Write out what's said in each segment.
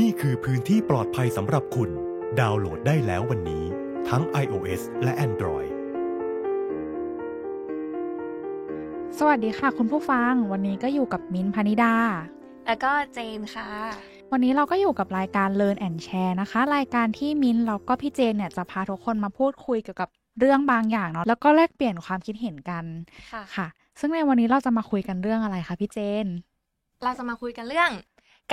นี่คือพื้นที่ปลอดภัยสำหรับคุณดาวน์โหลดได้แล้ววันนี้ทั้ง iOS และ Android สวัสดีค่ะคุณผู้ฟังวันนี้ก็อยู่กับมิ้นท์ พนิดาแล้วก็เจนค่ะวันนี้เราก็อยู่กับรายการ Learn and Share นะคะรายการที่มิ้นท์แล้วก็พี่เจนเนี่ยจะพาทุกคนมาพูดคุยเกี่ยวกับเรื่องบางอย่างเนาะแล้วก็แลกเปลี่ยนความคิดเห็นกันค่ะซึ่งในวันนี้เราจะมาคุยกันเรื่องอะไรคะพี่เจนเราจะมาคุยกันเรื่อง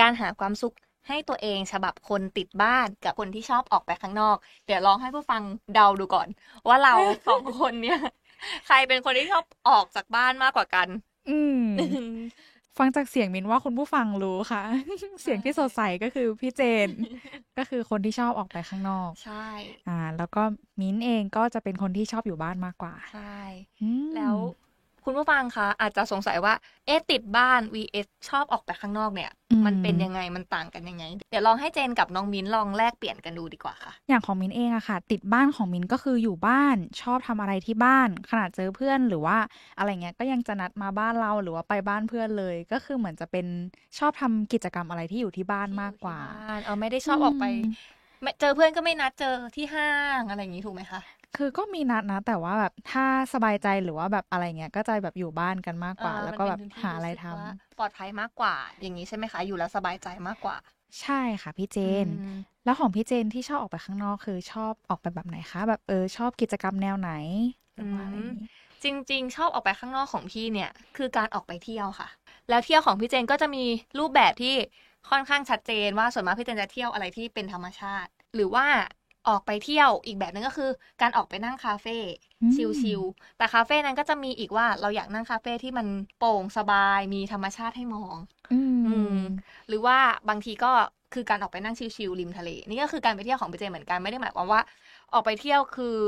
การหาความสุขให้ตัวเองฉบับคนติดบ้านกับคนที่ชอบออกไปข้างนอกเดี๋ยวลองให้ผู้ฟังเดาดูก่อนว่าเรา 2 คนเนี่ยใครเป็นคนที่ชอบออกจากบ้านมากกว่ากันฟังจากเสียงมินว่าคุณผู้ฟังรู้ค่ะ เสียงที่สดใสก็คือพี่เจน ก็คือคนที่ชอบออกไปข้างนอกใช่แล้วก็มินเองก็จะเป็นคนที่ชอบอยู่บ้านมากกว่าใช่แล้วคุณผู้ฟังคะอาจจะสงสัยว่าเอ๊ะติดบ้าน vs ชอบออกไปข้างนอกเนี่ยมันเป็นยังไงมันต่างกันยังไงเดี๋ยวลองให้เจนกับน้องมิ้นลองแลกเปลี่ยนกันดูดีกว่าค่ะอย่างของมิ้นเองอะค่ะติดบ้านของมิ้นก็คืออยู่บ้านชอบทำอะไรที่บ้านขนาดเจอเพื่อนหรือว่าอะไรเงี้ยก็ยังจะนัดมาบ้านเราหรือว่าไปบ้านเพื่อนเลยก็คือเหมือนจะเป็นชอบทำกิจกรรมอะไรที่อยู่ที่บ้านมากกว่าไม่ได้ชอบออกไปเจอเพื่อนก็ไม่นัดเจอที่ห้างอะไรอย่างนี้ถูกไหมคะคือก็มีนัดนะแต่ว่าแบบถ้าสบายใจหรือว่าแบบอะไรเงี้ยก็จะแบบอยู่บ้านกันมากกว่าแล้วก็แบบหาอะไรทำปลอดภัยมากกว่าอย่างนี้ใช่ไหมคะอยู่แล้วสบายใจมากกว่าใช่ค่ะพี่เจนแล้วของพี่เจนที่ชอบออกไปข้างนอกคือชอบออกไปแบบไหนคะแบบชอบกิจกรรมแนวไหนจริงๆชอบออกไปข้างนอกของพี่เนี่ยคือการออกไปเที่ยวค่ะแล้วเที่ยวของพี่เจนก็จะมีรูปแบบที่ค่อนข้างชัดเจนว่าส่วนมากพี่เจนจะเที่ยวอะไรที่เป็นธรรมชาติหรือว่าออกไปเที่ยวอีกแบบนึงก็คือการออกไปนั่งคาเฟ่ชิลๆแต่คาเฟ่นั้นก็จะมีอีกว่าเราอยากนั่งคาเฟ่ที่มันโปร่งสบายมีธรรมชาติให้มองหรือว่าบางทีก็คือการออกไปนั่งชิลๆริมทะเลนี่ก็คือการไปเที่ยวของพี่เจนเหมือนกันไม่ได้หมายความว่าออกไปเที่ยวคือ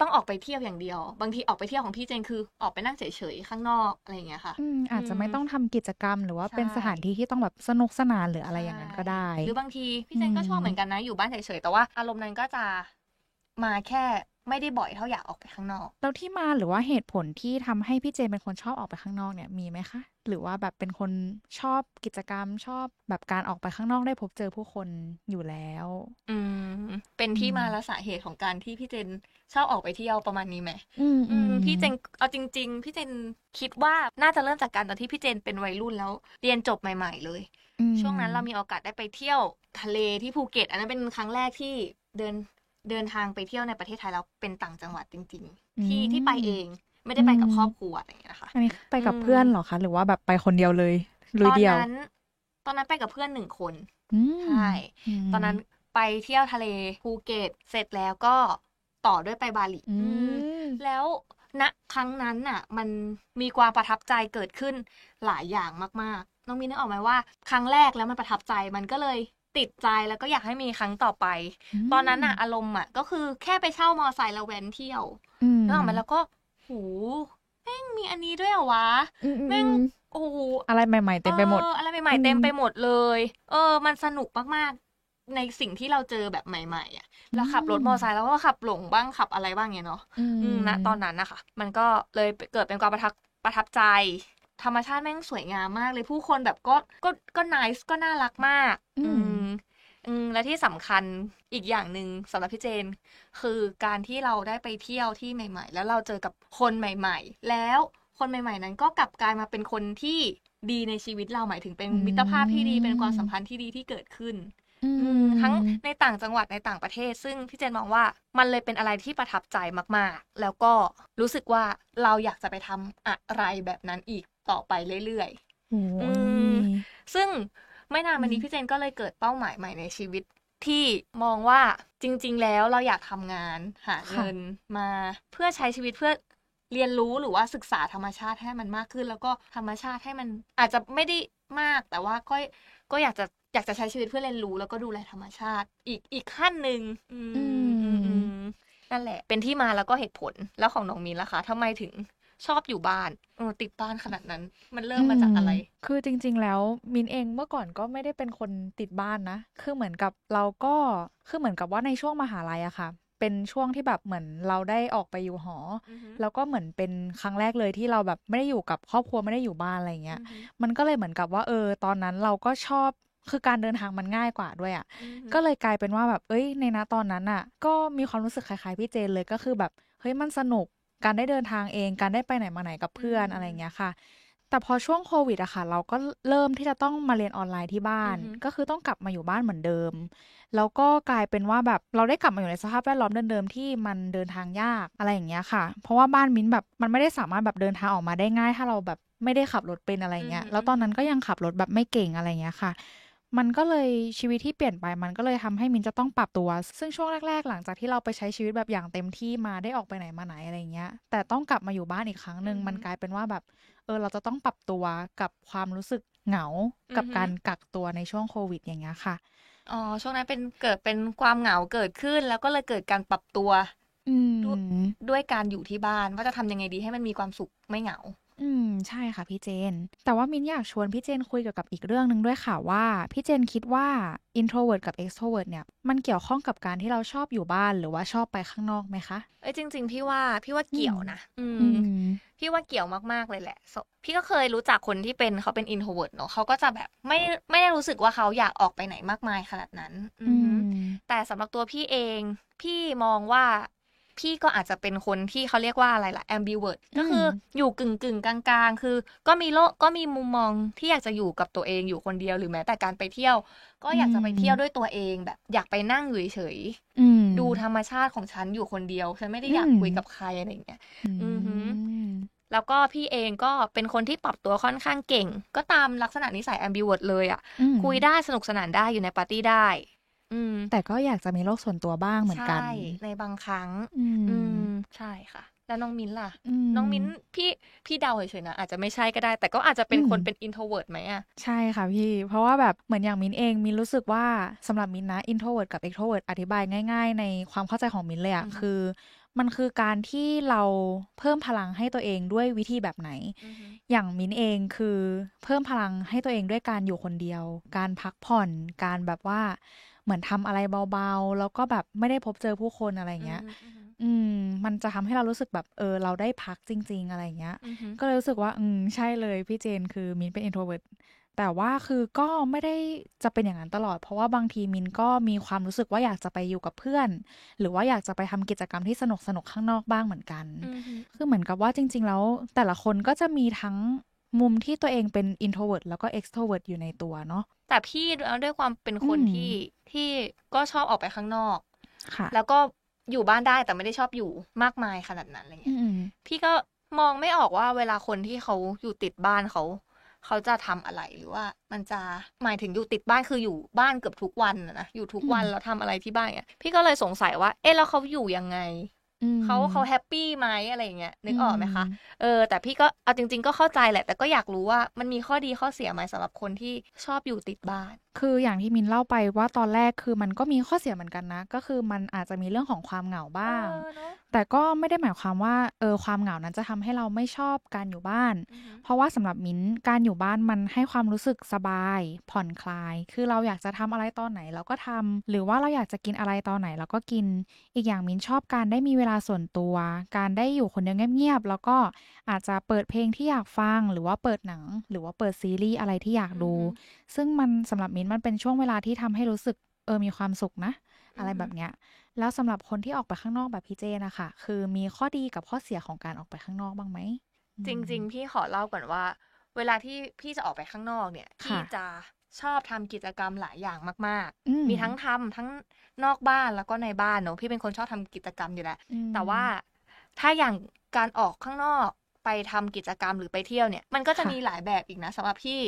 ต้องออกไปเที่ยวอย่างเดียวบางทีออกไปเที่ยวของพี่เจนคือออกไปนั่งเฉยๆข้างนอกอะไรอย่างเงี้ยค่ะอาจจะไม่ต้องทำกิจกรรมหรือว่าเป็นสถานที่ที่ต้องแบบสนุกสนานหรืออะไรอย่างนั้นก็ได้หรือบางทีพี่เจนก็ชอบเหมือนกันนะอยู่บ้านเฉยๆแต่ว่าอารมณ์นั้นก็จะมาแค่ไม่ได้บ่อยเท่าอยากออกไปข้างนอกแล้วที่มาหรือว่าเหตุผลที่ทำให้พี่เจนเป็นคนชอบออกไปข้างนอกเนี่ยมีไหมคะหรือว่าแบบเป็นคนชอบกิจกรรมชอบแบบการออกไปข้างนอกได้พบเจอผู้คนอยู่แล้วเป็นที่มาและสาเหตุของการที่พี่เจนชอบออกไปเที่ยวประมาณนี้ไหมพี่เจนเอาจริงๆพี่เจนคิดว่าน่าจะเริ่มจากการตอนที่พี่เจนเป็นวัยรุ่นแล้วเรียนจบใหม่ๆเลยช่วงนั้นเรามีโอกาสได้ไปเที่ยวทะเลที่ภูเก็ตอันนั้นเป็นครั้งแรกที่เดินทางไปเที่ยวในประเทศไทยแล้วเป็นต่างจังหวัดจริงๆที่ไปเองไม่ได้ไปกับครอบครัวอะไรอย่างเงี้ยนะคะอันนี้ไปกับเพื่อนเหรอคะหรือว่าแบบไปคนเดียวเลยลุยเดียวตอนนั้นไปกับเพื่อน1คนใช่ตอนนั้นไปเที่ยวทะเลภูเก็ตเสร็จแล้วก็ต่อด้วยไปบาหลีแล้วณครั้งนั้นน่ะมันมีความประทับใจเกิดขึ้นหลายอย่างมากๆน้องมีนึกออกไหมว่าครั้งแรกแล้วมันประทับใจมันก็เลยติดใจแล้วก็อยากให้มีครั้งต่อไปตอนนั้นน่ะอารมณ์อ่ะก็คือแค่ไปเช่ามอไซค์แล้วแว้นเที่ยวนึกออกไหมแล้วก็โหแม่งมีอันนี้ด้วยเหรอวะแม่งโอ้โหอะไรใหม่ๆเต็มไปหมดอะไรใหม่ๆเต็มไปหมดเลยมันสนุกมากๆในสิ่งที่เราเจอแบบใหม่ๆอ่ะเราขับรถมอไซค์แล้วก็ขับหลงบ้างขับอะไรบ้างเนาะณตอนนั้นนะคะมันก็เลยเกิดเป็นความประทับใจธรรมชาติแม่งสวยงามมากเลยผู้คนแบบก็ nice ก็น่ารักมากและที่สำคัญอีกอย่างนึงสำหรับพี่เจนคือการที่เราได้ไปเที่ยวที่ใหม่ๆแล้วเราเจอกับคนใหม่ๆแล้วคนใหม่ๆนั้นก็กลับกลายมาเป็นคนที่ดีในชีวิตเราหมายถึงเป็นมิตรภาพที่ดีเป็นความสัมพันธ์ที่ดีที่เกิดขึ้นทั้งในต่างจังหวัดในต่างประเทศซึ่งพี่เจนมองว่ามันเลยเป็นอะไรที่ประทับใจมากๆแล้วก็รู้สึกว่าเราอยากจะไปทำอะไรแบบนั้นอีกต่อไปเรื่อยๆซึ่งไม่นานมานี้พี่เจนก็เลยเกิดเป้าหมายใหม่ในชีวิตที่มองว่าจริงๆแล้วเราอยากทำงานหาเงินมาเพื่อใช้ชีวิตเพื่อเรียนรู้หรือว่าศึกษาธรรมชาติให้มันมากขึ้นแล้วก็ธรรมชาติให้มันอาจจะไม่ได้มากแต่ว่าก็อยากจะใช้ชีวิตเพื่อเรียนรู้แล้วก็ดูแลธรรมชาติอีกขั้นนึงนั่นแหละเป็นที่มาแล้วก็เหตุผลแล้วของน้องมีนล่ะคะทำไมถึงชอบอยู่บ้านติดบ้านขนาดนั้นมันเริ่มมาจากอะไรคือจริงๆแล้วมินเองเมื่อก่อนก็ไม่ได้เป็นคนติดบ้านนะคือเหมือนกับเราก็คือเหมือนกับว่าในช่วงมหาลัยอะค่ะเป็นช่วงที่แบบเหมือนเราได้ออกไปอยู่หอแล้วก็เหมือนเป็นครั้งแรกเลยที่เราแบบไม่ได้อยู่กับครอบครัวไม่ได้อยู่บ้านอะไรเงี้ยมันก็เลยเหมือนกับว่าตอนนั้นเราก็ชอบ คือการเดินทางมันง่ายกว่าด้วยอ่ะก็เลยกลายเป็นว่าแบบเอ้ยในณตอนนั้นอ่ะก็มีความรู้สึกคล้ายๆพี่เจนเลยก็คือแบบเฮ้ยมันสนุกการได้เดินทางเองการได้ไปไหนมาไหนกับเพื่อนอะไรอย่างเงี้ยค่ะแต่พอช่วงโควิดอะค่ะเราก็เริ่มที่จะต้องมาเรียนออนไลน์ที่บ้านก็คือต้องกลับมาอยู่บ้านเหมือนเดิมแล้วก็กลายเป็นว่าแบบเราได้กลับมาอยู่ในสภาพแวดล้อมเดิมๆที่มันเดินทางยากอะไรอย่างเงี้ยค่ะเพราะว่าบ้านมิ้นแบบมันไม่ได้สามารถแบบเดินทางออกมาได้ง่ายถ้าเราแบบไม่ได้ขับรถเป็นอะไรเงี้ยแล้วตอนนั้นก็ยังขับรถแบบไม่เก่งอะไรเงี้ยค่ะมันก็เลยชีวิตที่เปลี่ยนไปมันก็เลยทำให้มินจะต้องปรับตัวซึ่งช่วงแรกๆหลังจากที่เราไปใช้ชีวิตแบบอย่างเต็มที่มาได้ออกไปไหนมาไหนอะไรเงี้ยแต่ต้องกลับมาอยู่บ้านอีกครั้งนึงมันกลายเป็นว่าแบบเราจะต้องปรับตัวกับความรู้สึกเหงากับการกักตัวในช่วงโควิดอย่างเงี้ยค่ะอ๋อช่วงนั้นเป็นเกิดเป็นความเหงาเกิดขึ้นแล้วก็เลยเกิดการปรับตัวด้วยการอยู่ที่บ้านว่าจะทำยังไงดีให้มันมีความสุขไม่เหงาใช่ค่ะพี่เจนแต่ว่ามินอยากชวนพี่เจนคุยกับอีกเรื่องนึงด้วยค่ะว่าพี่เจนคิดว่า introvert กับ extrovert เนี่ยมันเกี่ยวข้องกับการที่เราชอบอยู่บ้านหรือว่าชอบไปข้างนอกไหมคะเอ้ยจริงๆพี่ว่าเกี่ยวนะพี่ว่าเกี่ยวมากๆเลยแหละพี่ก็เคยรู้จักคนที่เป็นเขาเป็น introvert เนาะเขาก็จะแบบไม่ได้รู้สึกว่าเขาอยากออกไปไหนมากมายขนาดนั้นแต่สำหรับตัวพี่เองพี่มองว่าพี่ก็อาจจะเป็นคนที่เขาเรียกว่าอะไรล่ะ ambivert ก็คืออยู่กึ่งกลางๆคือก็มีโลกก็มีมุมมองที่อยากจะอยู่กับตัวเองอยู่คนเดียวหรือแม้แต่การไปเที่ยวก็อยากจะไปเที่ยวด้วยตัวเองแบบอยากไปนั่งอยู่เฉยๆดูธรรมชาติของฉันอยู่คนเดียวฉันไม่ได้อยากคุยกับใครอะไรอย่างเงี้ยแล้วก็พี่เองก็เป็นคนที่ปรับตัวค่อนข้างเก่งก็ตามลักษณะนิสัย ambivert เลยอ่ะคุยได้สนุกสนานได้อยู่ในปาร์ตี้ได้แต่ก็อยากจะมีโลกส่วนตัวบ้างเหมือนกันใช่ในบางครั้งใช่ค่ะแล้วน้องมิ้นล่ะน้องมิ้นพี่เดาเฉยๆนะอาจจะไม่ใช่ก็ได้แต่ก็อาจจะเป็นคนเป็น introvert ไหมอ่ะใช่ค่ะพี่เพราะว่าแบบเหมือนอย่างมิ้นเองมิ้นรู้สึกว่าสำหรับมิ้นนะ introvert กับ extrovert อธิบายง่ายๆในความเข้าใจของมิ้นเลยอ่ะคือมันคือการที่เราเพิ่มพลังให้ตัวเองด้วยวิธีแบบไหนอย่างมิ้นเองคือเพิ่มพลังให้ตัวเองด้วยการอยู่คนเดียวการพักผ่อนการแบบว่าเหมือนทำอะไรเบาๆแล้วก็แบบไม่ได้พบเจอผู้คนอะไรเงี้ยมันจะทำให้เรารู้สึกแบบเราได้พักจริงๆอะไรเงี้ยก็เลยรู้สึกว่าใช่เลยพี่เจนคือมินเป็น introvert แต่ว่าคือก็ไม่ได้จะเป็นอย่างนั้นตลอดเพราะว่าบางทีมินก็มีความรู้สึกว่าอยากจะไปอยู่กับเพื่อนหรือว่าอยากจะไปทำกิจกรรมที่สนุกๆข้างนอกบ้างเหมือนกันคือเหมือนกับว่าจริงๆแล้วแต่ละคนก็จะมีทั้งมุมที่ตัวเองเป็น introvert แล้วก็ extrovert อยู่ในตัวเนาะแต่พี่ด้วยความเป็นคนที่ก็ชอบออกไปข้างนอกแล้วก็อยู่บ้านได้แต่ไม่ได้ชอบอยู่มากมายขนาดนั้นอะไรเงี้ยพี่ก็มองไม่ออกว่าเวลาคนที่เขาอยู่ติดบ้านเขาจะทำอะไรหรือว่ามันจะหมายถึงอยู่ติดบ้านคืออยู่บ้านเกือบทุกวันนะอยู่ทุกวันแล้วทำอะไรที่บ้านเงี้ยพี่ก็เลยสงสัยว่าเอ๊ะแล้วเขาอยู่ยังไงเขาแฮปปี้ไหมอะไรเงี้ยนึกออกไหมคะแต่พี่ก็เอาจริงๆก็เข้าใจแหละแต่ก็อยากรู้ว่ามันมีข้อดีข้อเสียไหมสำหรับคนที่ชอบอยู่ติดบ้านคืออย่างที่มินเล่าไปว่าตอนแรกคือมันก็มีข้อเสียเหมือนกันนะก็คือมันอาจจะมีเรื่องของความเหงาบ้างแต่ก็ไม่ได้หมายความว่าความเหงานั้นจะทำให้เราไม่ชอบการอยู่บ้านเพราะว่าสำหรับมินการอยู่บ้านมันให้ความรู้สึกสบายผ่อนคลายคือเราอยากจะทำอะไรตอนไหนเราก็ทำหรือว่าเราอยากจะกินอะไรตอนไหนเราก็กินอีกอย่างมินชอบการได้มีเวลาส่วนตัวการได้อยู่คนเดียวเงียบๆแล้วก็อาจจะเปิดเพลงที่อยากฟังหรือว่าเปิดหนังหรือว่าเปิดซีรีส์อะไรที่อยากดูซึ่งมันสำหรับมินมันเป็นช่วงเวลาที่ทำให้รู้สึกมีความสุขนะอะไรแบบเนี้ยแล้วสำหรับคนที่ออกไปข้างนอกแบบพี่เจนะคะคือมีข้อดีกับข้อเสียของการออกไปข้างนอกบ้างไหมจริงๆพี่ขอเล่าก่อนว่าเวลาที่พี่จะออกไปข้างนอกเนี่ยพี่จะชอบทำกิจกรรมหลายอย่างมากๆมีทั้งทำทั้งนอกบ้านแล้วก็ในบ้านเนอะพี่เป็นคนชอบทำกิจกรรมอยู่แล้วแต่ว่าถ้าอย่างการออกข้างนอกไปทำกิจกรรมหรือไปเที่ยวเนี่ยมันก็จะมีหลายแบบอีกนะสำหรับพี่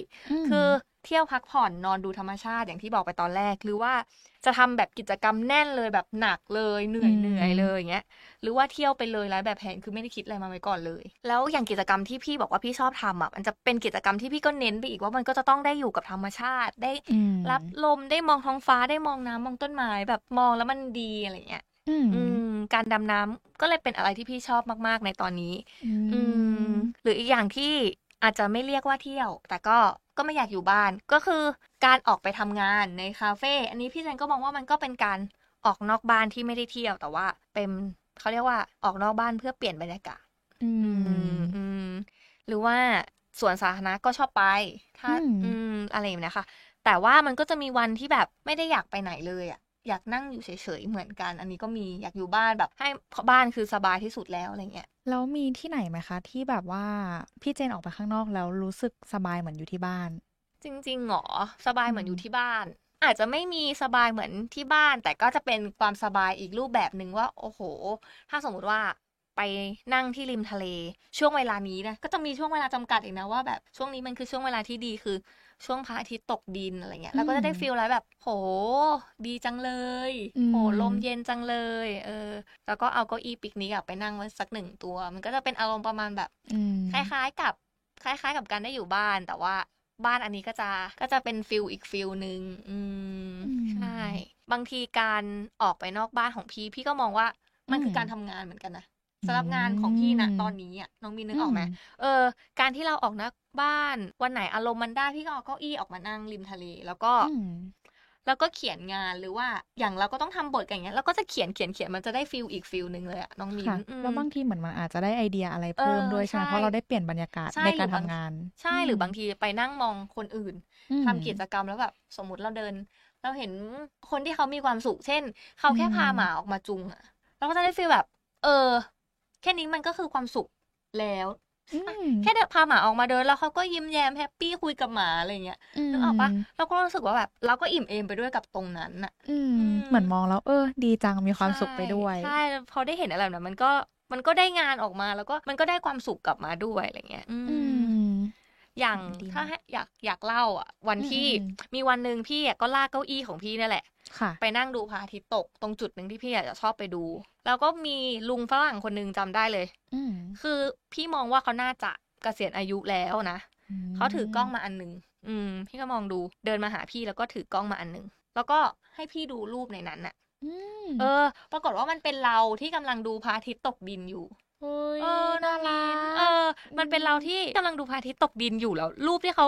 คือเที่ยวพักผ่อนนอนดูธรรมชาติอย่างที่บอกไปตอนแรกหรือว่าจะทำแบบกิจกรรมแน่นเลยแบบหนักเลยเหนื่อยเลยอย่างเงี้ยหรือว่าเที่ยวไปเลยไร้แบบแผนคือไม่ได้คิดอะไรมาไว้ก่อนเลยแล้วอย่างกิจกรรมที่พี่บอกว่าพี่ชอบทำอ่ะมันจะเป็นกิจกรรมที่พี่ก็เน้นไปอีกว่ามันก็จะต้องได้อยู่กับธรรมชาติได้รับลมได้มองท้องฟ้าได้มองน้ำมองต้นไม้แบบมองแล้วมันดีอะไรเงี้ยการดำน้ำก็เลยเป็นอะไรที่พี่ชอบมากๆในตอนนี้หรืออีกอย่างที่อาจจะไม่เรียกว่าเที่ยวแต่ก็ไม่อยากอยู่บ้านก็คือการออกไปทำงานในคาเฟ่อันนี้พี่เจนก็มองว่ามันก็เป็นการออกนอกบ้านที่ไม่ได้เที่ยวแต่ว่าเป็นเขาเรียกว่าออกนอกบ้านเพื่อเปลี่ยนบรรยากาศหรือว่าสวนสาธารณะก็ชอบไปถ้าอะไรอย่างนี้นะคะ แต่ว่ามันก็จะมีวันที่แบบไม่ได้อยากไปไหนเลยอ่ะอยากนั่งอยู่เฉยๆเหมือนกันอันนี้ก็มีอยากอยู่บ้านแบบให้บ้านคือสบายที่สุดแล้วอะไรเงี้ยแล้วมีที่ไหนไหมคะที่แบบว่าพี่เจนออกไปข้างนอกแล้วรู้สึกสบายเหมือนอยู่ที่บ้านจริงๆหรอสบายเหมือนอยู่ที่บ้านอาจจะไม่มีสบายเหมือนที่บ้านแต่ก็จะเป็นความสบายอีกรูปแบบนึงว่าโอ้โหถ้าสมมติว่าไปนั่งที่ริมทะเลช่วงเวลานี้นะก็จะมีช่วงเวลาจำกัดอีกนะว่าแบบช่วงนี้มันคือช่วงเวลาที่ดีคือช่วงพระอาทิตย์ตกดินอะไรเงี้ยแล้วก็จะได้ฟีลอะไรแบบโหดีจังเลยโหลมเย็นจังเลยแล้วก็เอาเก้าอี้ปิกนิกไปนั่งสักหนึ่งตัวมันก็จะเป็นอารมณ์ประมาณแบบคล้ายๆกับการได้อยู่บ้านแต่ว่าบ้านอันนี้ก็จะเป็นฟิลอีกฟิลนึงใช่บางทีการออกไปนอกบ้านของพี่ก็มองว่ามันคือการทำงานเหมือนกันนะสำหรับงานของพี่นะตอนนี้อ่ะน้องมีนึกออกไหมการที่เราออกนอกบ้านวันไหนอารมณ์มันได้พี่ก็เอาเก้าอี้ออกมานั่งริมทะเลแล้วก็เขียนงานหรือว่าอย่างเราก็ต้องทำบทอย่างเงี้ยแล้วก็จะเขียนมันจะได้ฟีลอีกฟีลนึงเลยอ่ะน้องมีแล้วบางทีเหมือนมันอาจจะได้ไอเดียอะไรเพิ่มด้วยใช่ไหมเพราะเราได้เปลี่ยนบรรยากาศในการทำงานใช่หรือบางทีไปนั่งมองคนอื่นทำกิจกรรมแล้วแบบสมมติเราเดินเราเห็นคนที่เขามีความสุขเช่นเขาแค่พาหมาออกมาจุงอ่ะเราก็จะได้ฟีลแบบแค่นี้มันก็คือความสุขแล้วแค่เดินพาหมาออกมาเดินแล้วเขาก็ยิ้มแย้มแฮปปี้คุยกับหมาอะไรเงี้ยนึกออกปะเราก็รู้สึกว่าแบบเราก็อิ่มเอมไปด้วยกับตรงนั้นน่ะเหมือนมองแล้วดีจังมีความสุขไปด้วยใช่พอได้เห็นอะไรแบบนั้นมันก็ได้งานออกมาแล้วก็มันก็ได้ความสุขกลับมาด้วยอะไรเงี้ยอย่างถ้าอยากเล่าอ่ะวันที่มีวันนึงพี่ก็ลากเก้าอี้ของพี่นี่แหละไปนั่งดูพระอาทิตย์ตกตรงจุดนึงที่พี่จะชอบไปดูแล้วก็มีลุงฝรั่งคนนึงจำได้เลยคือพี่มองว่าเขาน่าจะเกษียณอายุแล้วนะเขาถือกล้องมาอันนึงพี่ก็มองดูเดินมาหาพี่แล้วก็ถือกล้องมาอันนึงแล้วก็ให้พี่ดูรูปในนั้นน่ะปรากฏว่ามันเป็นเราที่กำลังดูพระอาทิตย์ตกดินอยู่น่ารักมันเป็นเราที่กำลังดูพระอาทิตย์ตกดินอยู่แล้วรูปที่เขา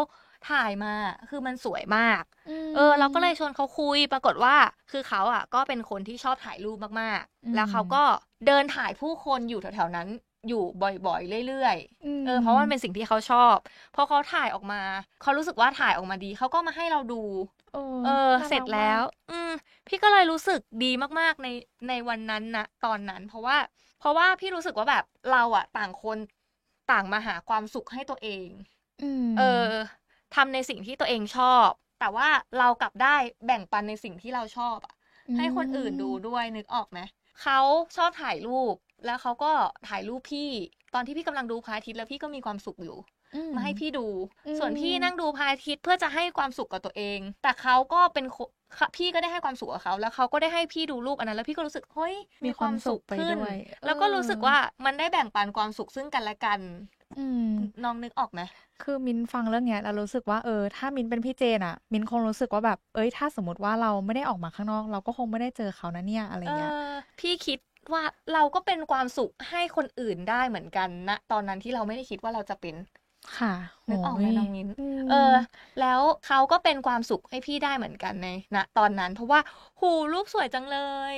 ถ่ายมาคือมันสวยมากเราก็เลยชวนเขาคุยปรากฏว่าคือเขาอ่ะก็เป็นคนที่ชอบถ่ายรูปมากๆแล้วเขาก็เดินถ่ายผู้คนอยู่แถวๆนั้นอยู่บ่อยๆเรื่อยๆเพราะว่ามันเป็นสิ่งที่เขาชอบพอเขาถ่ายออกมาเขารู้สึกว่าถ่ายออกมาดีเขาก็มาให้เราดูเสร็จแล้วพี่ก็เลยรู้สึกดีมากๆในวันนั้นนะตอนนั้นเพราะว่าพี่รู้สึกว่าแบบเราอ่ะต่างคนต่างมาหาความสุขให้ตัวเองทำในสิ่งที่ตัวเองชอบแต่ว่าเรากลับได้แบ่งปันในสิ่งที่เราชอบอ่ะให้คนอื่นดูด้วยนึกออกไหมเขาชอบถ่ายรูปแล้วเขาก็ถ่ายรูปพี่ตอนที่พี่กำลังดูพระอาทิตย์แล้วพี่ก็มีความสุขอยู่มาให้พี่ดูส่วนพี่นั่งดูพระอาทิตย์เพื่อจะให้ความสุขกับตัวเองแต่เขาก็เป็นพี่ก็ได้ให้ความสุขกับเขาแล้วเขาก็ได้ให้พี่ดูรูปอันนั้นแล้วพี่ก็รู้สึกเฮ้ยมีความสุขขึ้นแล้วก็รู้สึกว่ามันได้แบ่งปันความสุขซึ่งกันและกันน้องนึกออกไหมคือมินฟังเรื่องเนี้ยเรารู้สึกว่าถ้ามินเป็นพี่เจนอ่ะมินคงรู้สึกว่าแบบถ้าสมมติว่าเราไม่ได้ออกมาข้างนอกเราก็คงไม่ได้เจอเขานะเนี่ยอะไรเงี้ยพี่คิดว่าเราก็เป็นความสุขให้คนอื่นได้เหมือนกันนะตอนนั้นที่เราไม่ได้คิดว่าเราจะเป็นค่ะนึกออกไหมน้องมินแล้วเขาก็เป็นความสุขให้พี่ได้เหมือนกันในนะตอนนั้นเพราะว่าหูรูปสวยจังเลย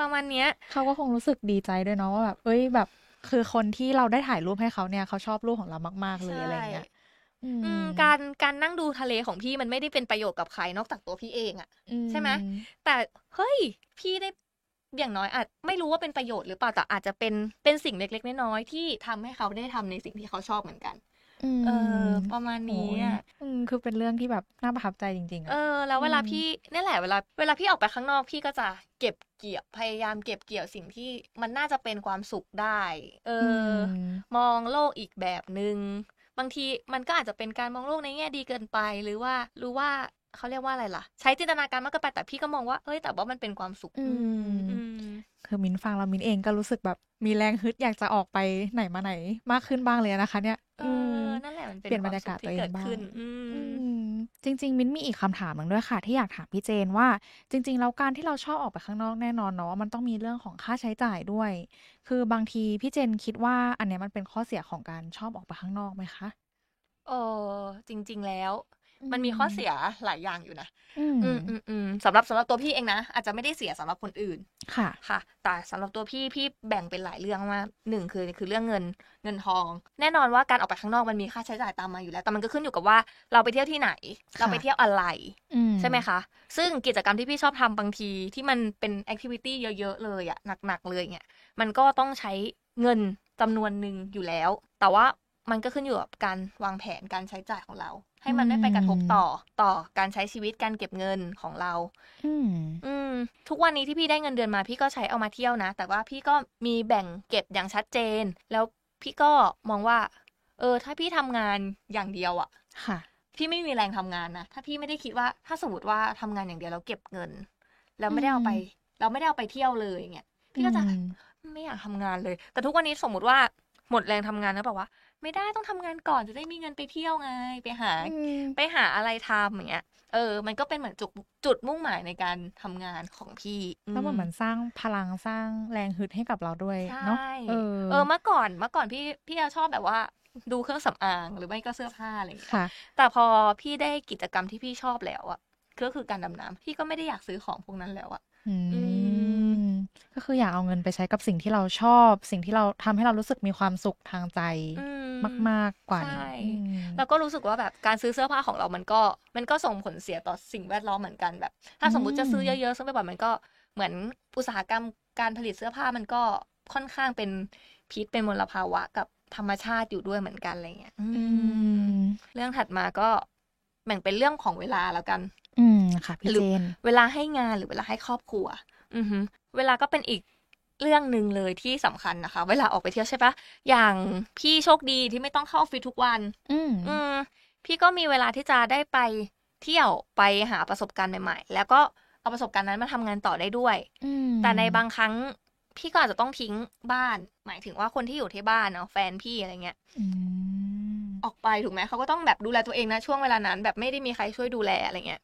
ประมาณเนี้ยเขาก็คงรู้สึกดีใจด้วยเนาะว่าแบบแบบคือคนที่เราได้ถ่ายรูปให้เขาเนี่ยเขาชอบรูปของเรามากๆเลยอะไรเงี้ยการนั่งดูทะเลของพี่มันไม่ได้เป็นประโยชน์กับใครนอกจากตัวพี่เองอ่ะใช่ไหมแต่เฮ้ยพี่ได้อย่างน้อยอาจไม่รู้ว่าเป็นประโยชน์หรือเปล่าแต่อาจจะเป็นสิ่งเล็กๆน้อยๆที่ทำให้เขาได้ทำในสิ่งที่เขาชอบเหมือนกันประมาณนี้คือเป็นเรื่องที่แบบน่าประทับใจจริงๆแล้วเวลาพี่นี่แหละเวลาพี่ออกไปข้างนอกพี่ก็จะเก็บเกี่ยวพยายามเก็บเกี่ยวสิ่งที่มันน่าจะเป็นความสุขได้มองโลกอีกแบบนึงบางทีมันก็อาจจะเป็นการมองโลกในแง่ดีเกินไปหรือว่ารู้ว่าเขาเรียกว่าอะไรล่ะใช้จินตนาการมากเกินไปแต่พี่ก็มองว่าแต่ว่ามันเป็นความสุขคือมินฟังเรามินเองก็รู้สึกแบบมีแรงฮึดอยากจะออกไปไหนมาไหนมากขึ้นบ้างเลยนะคะเนี่ยนั่นแหละมันเปลี่ยนบรรยากาศตัวเองบ้างจริงๆมินมีอีกคำถามหนึ่งด้วยค่ะที่อยากถามพี่เจนว่าจริงๆแล้วการที่เราชอบออกไปข้างนอกแน่นอนเนาะมันต้องมีเรื่องของค่าใช้จ่ายด้วยคือบางทีพี่เจนคิดว่าอันเนี้ยมันเป็นข้อเสียของการชอบออกไปข้างนอกไหมคะจริงๆแล้ว มันมีข้อเสียหลายอย่างอยู่นะสำหรับตัวพี่เองนะอาจจะไม่ได้เสียสำหรับคนอื่นค่ะค่ะแต่สำหรับตัวพี่แบ่งเป็นหลายเรื่องมากหนึ่งคือเรื่องเงินทองแน่นอนว่าการออกไปข้างนอกมันมีค่าใช้จ่ายตามมาอยู่แล้วแต่มันก็ขึ้นอยู่กับว่าเราไปเที่ยวที่ไหนเราไปเที่ยวอะไรใช่ไหมคะซึ่งกิจกรรมที่พี่ชอบทำบางทีที่มันเป็นแอคทิวิตี้เยอะๆเลยอะหนักๆเลยเนี่ยมันก็ต้องใช้เงินจำนวนหนึ่งอยู่แล้วแต่ว่ามันก็ขึ้นอยู่กับการวางแผนการใช้จ่ายของเราให้มันไม่ไปกระทบต่อการใช้ชีวิตการเก็บเงินของเราทุกวันนี้ที่พี่ได้เงินเดือนมาพี่ก็ใช้เอามาเที่ยวนะแต่ว่าพี่ก็มีแบ่งเก็บอย่างชัดเจนแล้วพี่ก็มองว่าถ้าพี่ทำงานอย่างเดียวอะค่ะพี่ไม่มีแรงทำงานนะถ้าพี่ไม่ได้คิดว่าถ้าสมมติว่าทำงานอย่างเดียวเราเก็บเงินแล้วไม่ได้เอาไปเราไม่ได้เอาไปเที่ยวเลยเนี่ยพี่ก็จะไม่อยากทำงานเลยแต่ทุกวันนี้สมมติว่าหมดแรงทำงานแล้วแบบว่าไม่ได้ต้องทำงานก่อนจะได้มีเงินไปเที่ยวไงไปหาอะไรทำอย่างเงี้ยมันก็เป็นเหมือนจุดมุ่งหมายในการทำงานของพี่แล้วมันสร้างพลังสร้างแรงฮึดให้กับเราด้วยเนาะเมื่อก่อนพี่ชอบแบบว่าดูเครื่องสำอางหรือไม่ก็เสื้อผ้าอะไรอย่างเงี้ยแต่พอพี่ได้กิจกรรมที่พี่ชอบแล้วอ่ะก็คือการดำน้ำพี่ก็ไม่ได้อยากซื้อของพวกนั้นแล้วอ่ะก็คืออยากเอาเงินไปใช้กับสิ่งที่เราชอบสิ่งที่เราทำให้เรารู้สึกมีความสุขทางใจมากๆกว่านี้แล้วก็รู้สึกว่าแบบการซื้อเสื้อผ้าของเรามันก็ส่งผลเสียต่อสิ่งแวดล้อมเหมือนกันแบบถ้าสมมติจะซื้อเยอะๆซื้อไปบ่อยมันก็เหมือนอุตสาหกรรมการผลิตเสื้อผ้ามันก็ค่อนข้างเป็นพิษเป็นมลภาวะกับธรรมชาติอยู่ด้วยเหมือนกันอะไรเงี้ยเรื่องถัดมาก็แบ่งเป็นเรื่องของเวลาแล้วกันค่ะพี่เจนเวลาให้งานหรือเวลาให้ครอบครัวเวลาก็เป็นอีกเรื่องนึงเลยที่สำคัญนะคะเวลาออกไปเที่ยวใช่ปะอย่างพี่โชคดีที่ไม่ต้องเข้าออฟฟิศทุกวันพี่ก็มีเวลาที่จะได้ไปเที่ยวไปหาประสบการณ์ใหม่ๆแล้วก็เอาประสบการณ์นั้นมาทำงานต่อได้ด้วยแต่ในบางครั้งพี่ก็อาจจะต้องทิ้งบ้านหมายถึงว่าคนที่อยู่ที่บ้านเนาะแฟนพี่อะไรเงี้ยออกไปถูกไหมเขาก็ต้องแบบดูแลตัวเองนะช่วงเวลานั้นแบบไม่ได้มีใครช่วยดูแลอะไรเงี้ย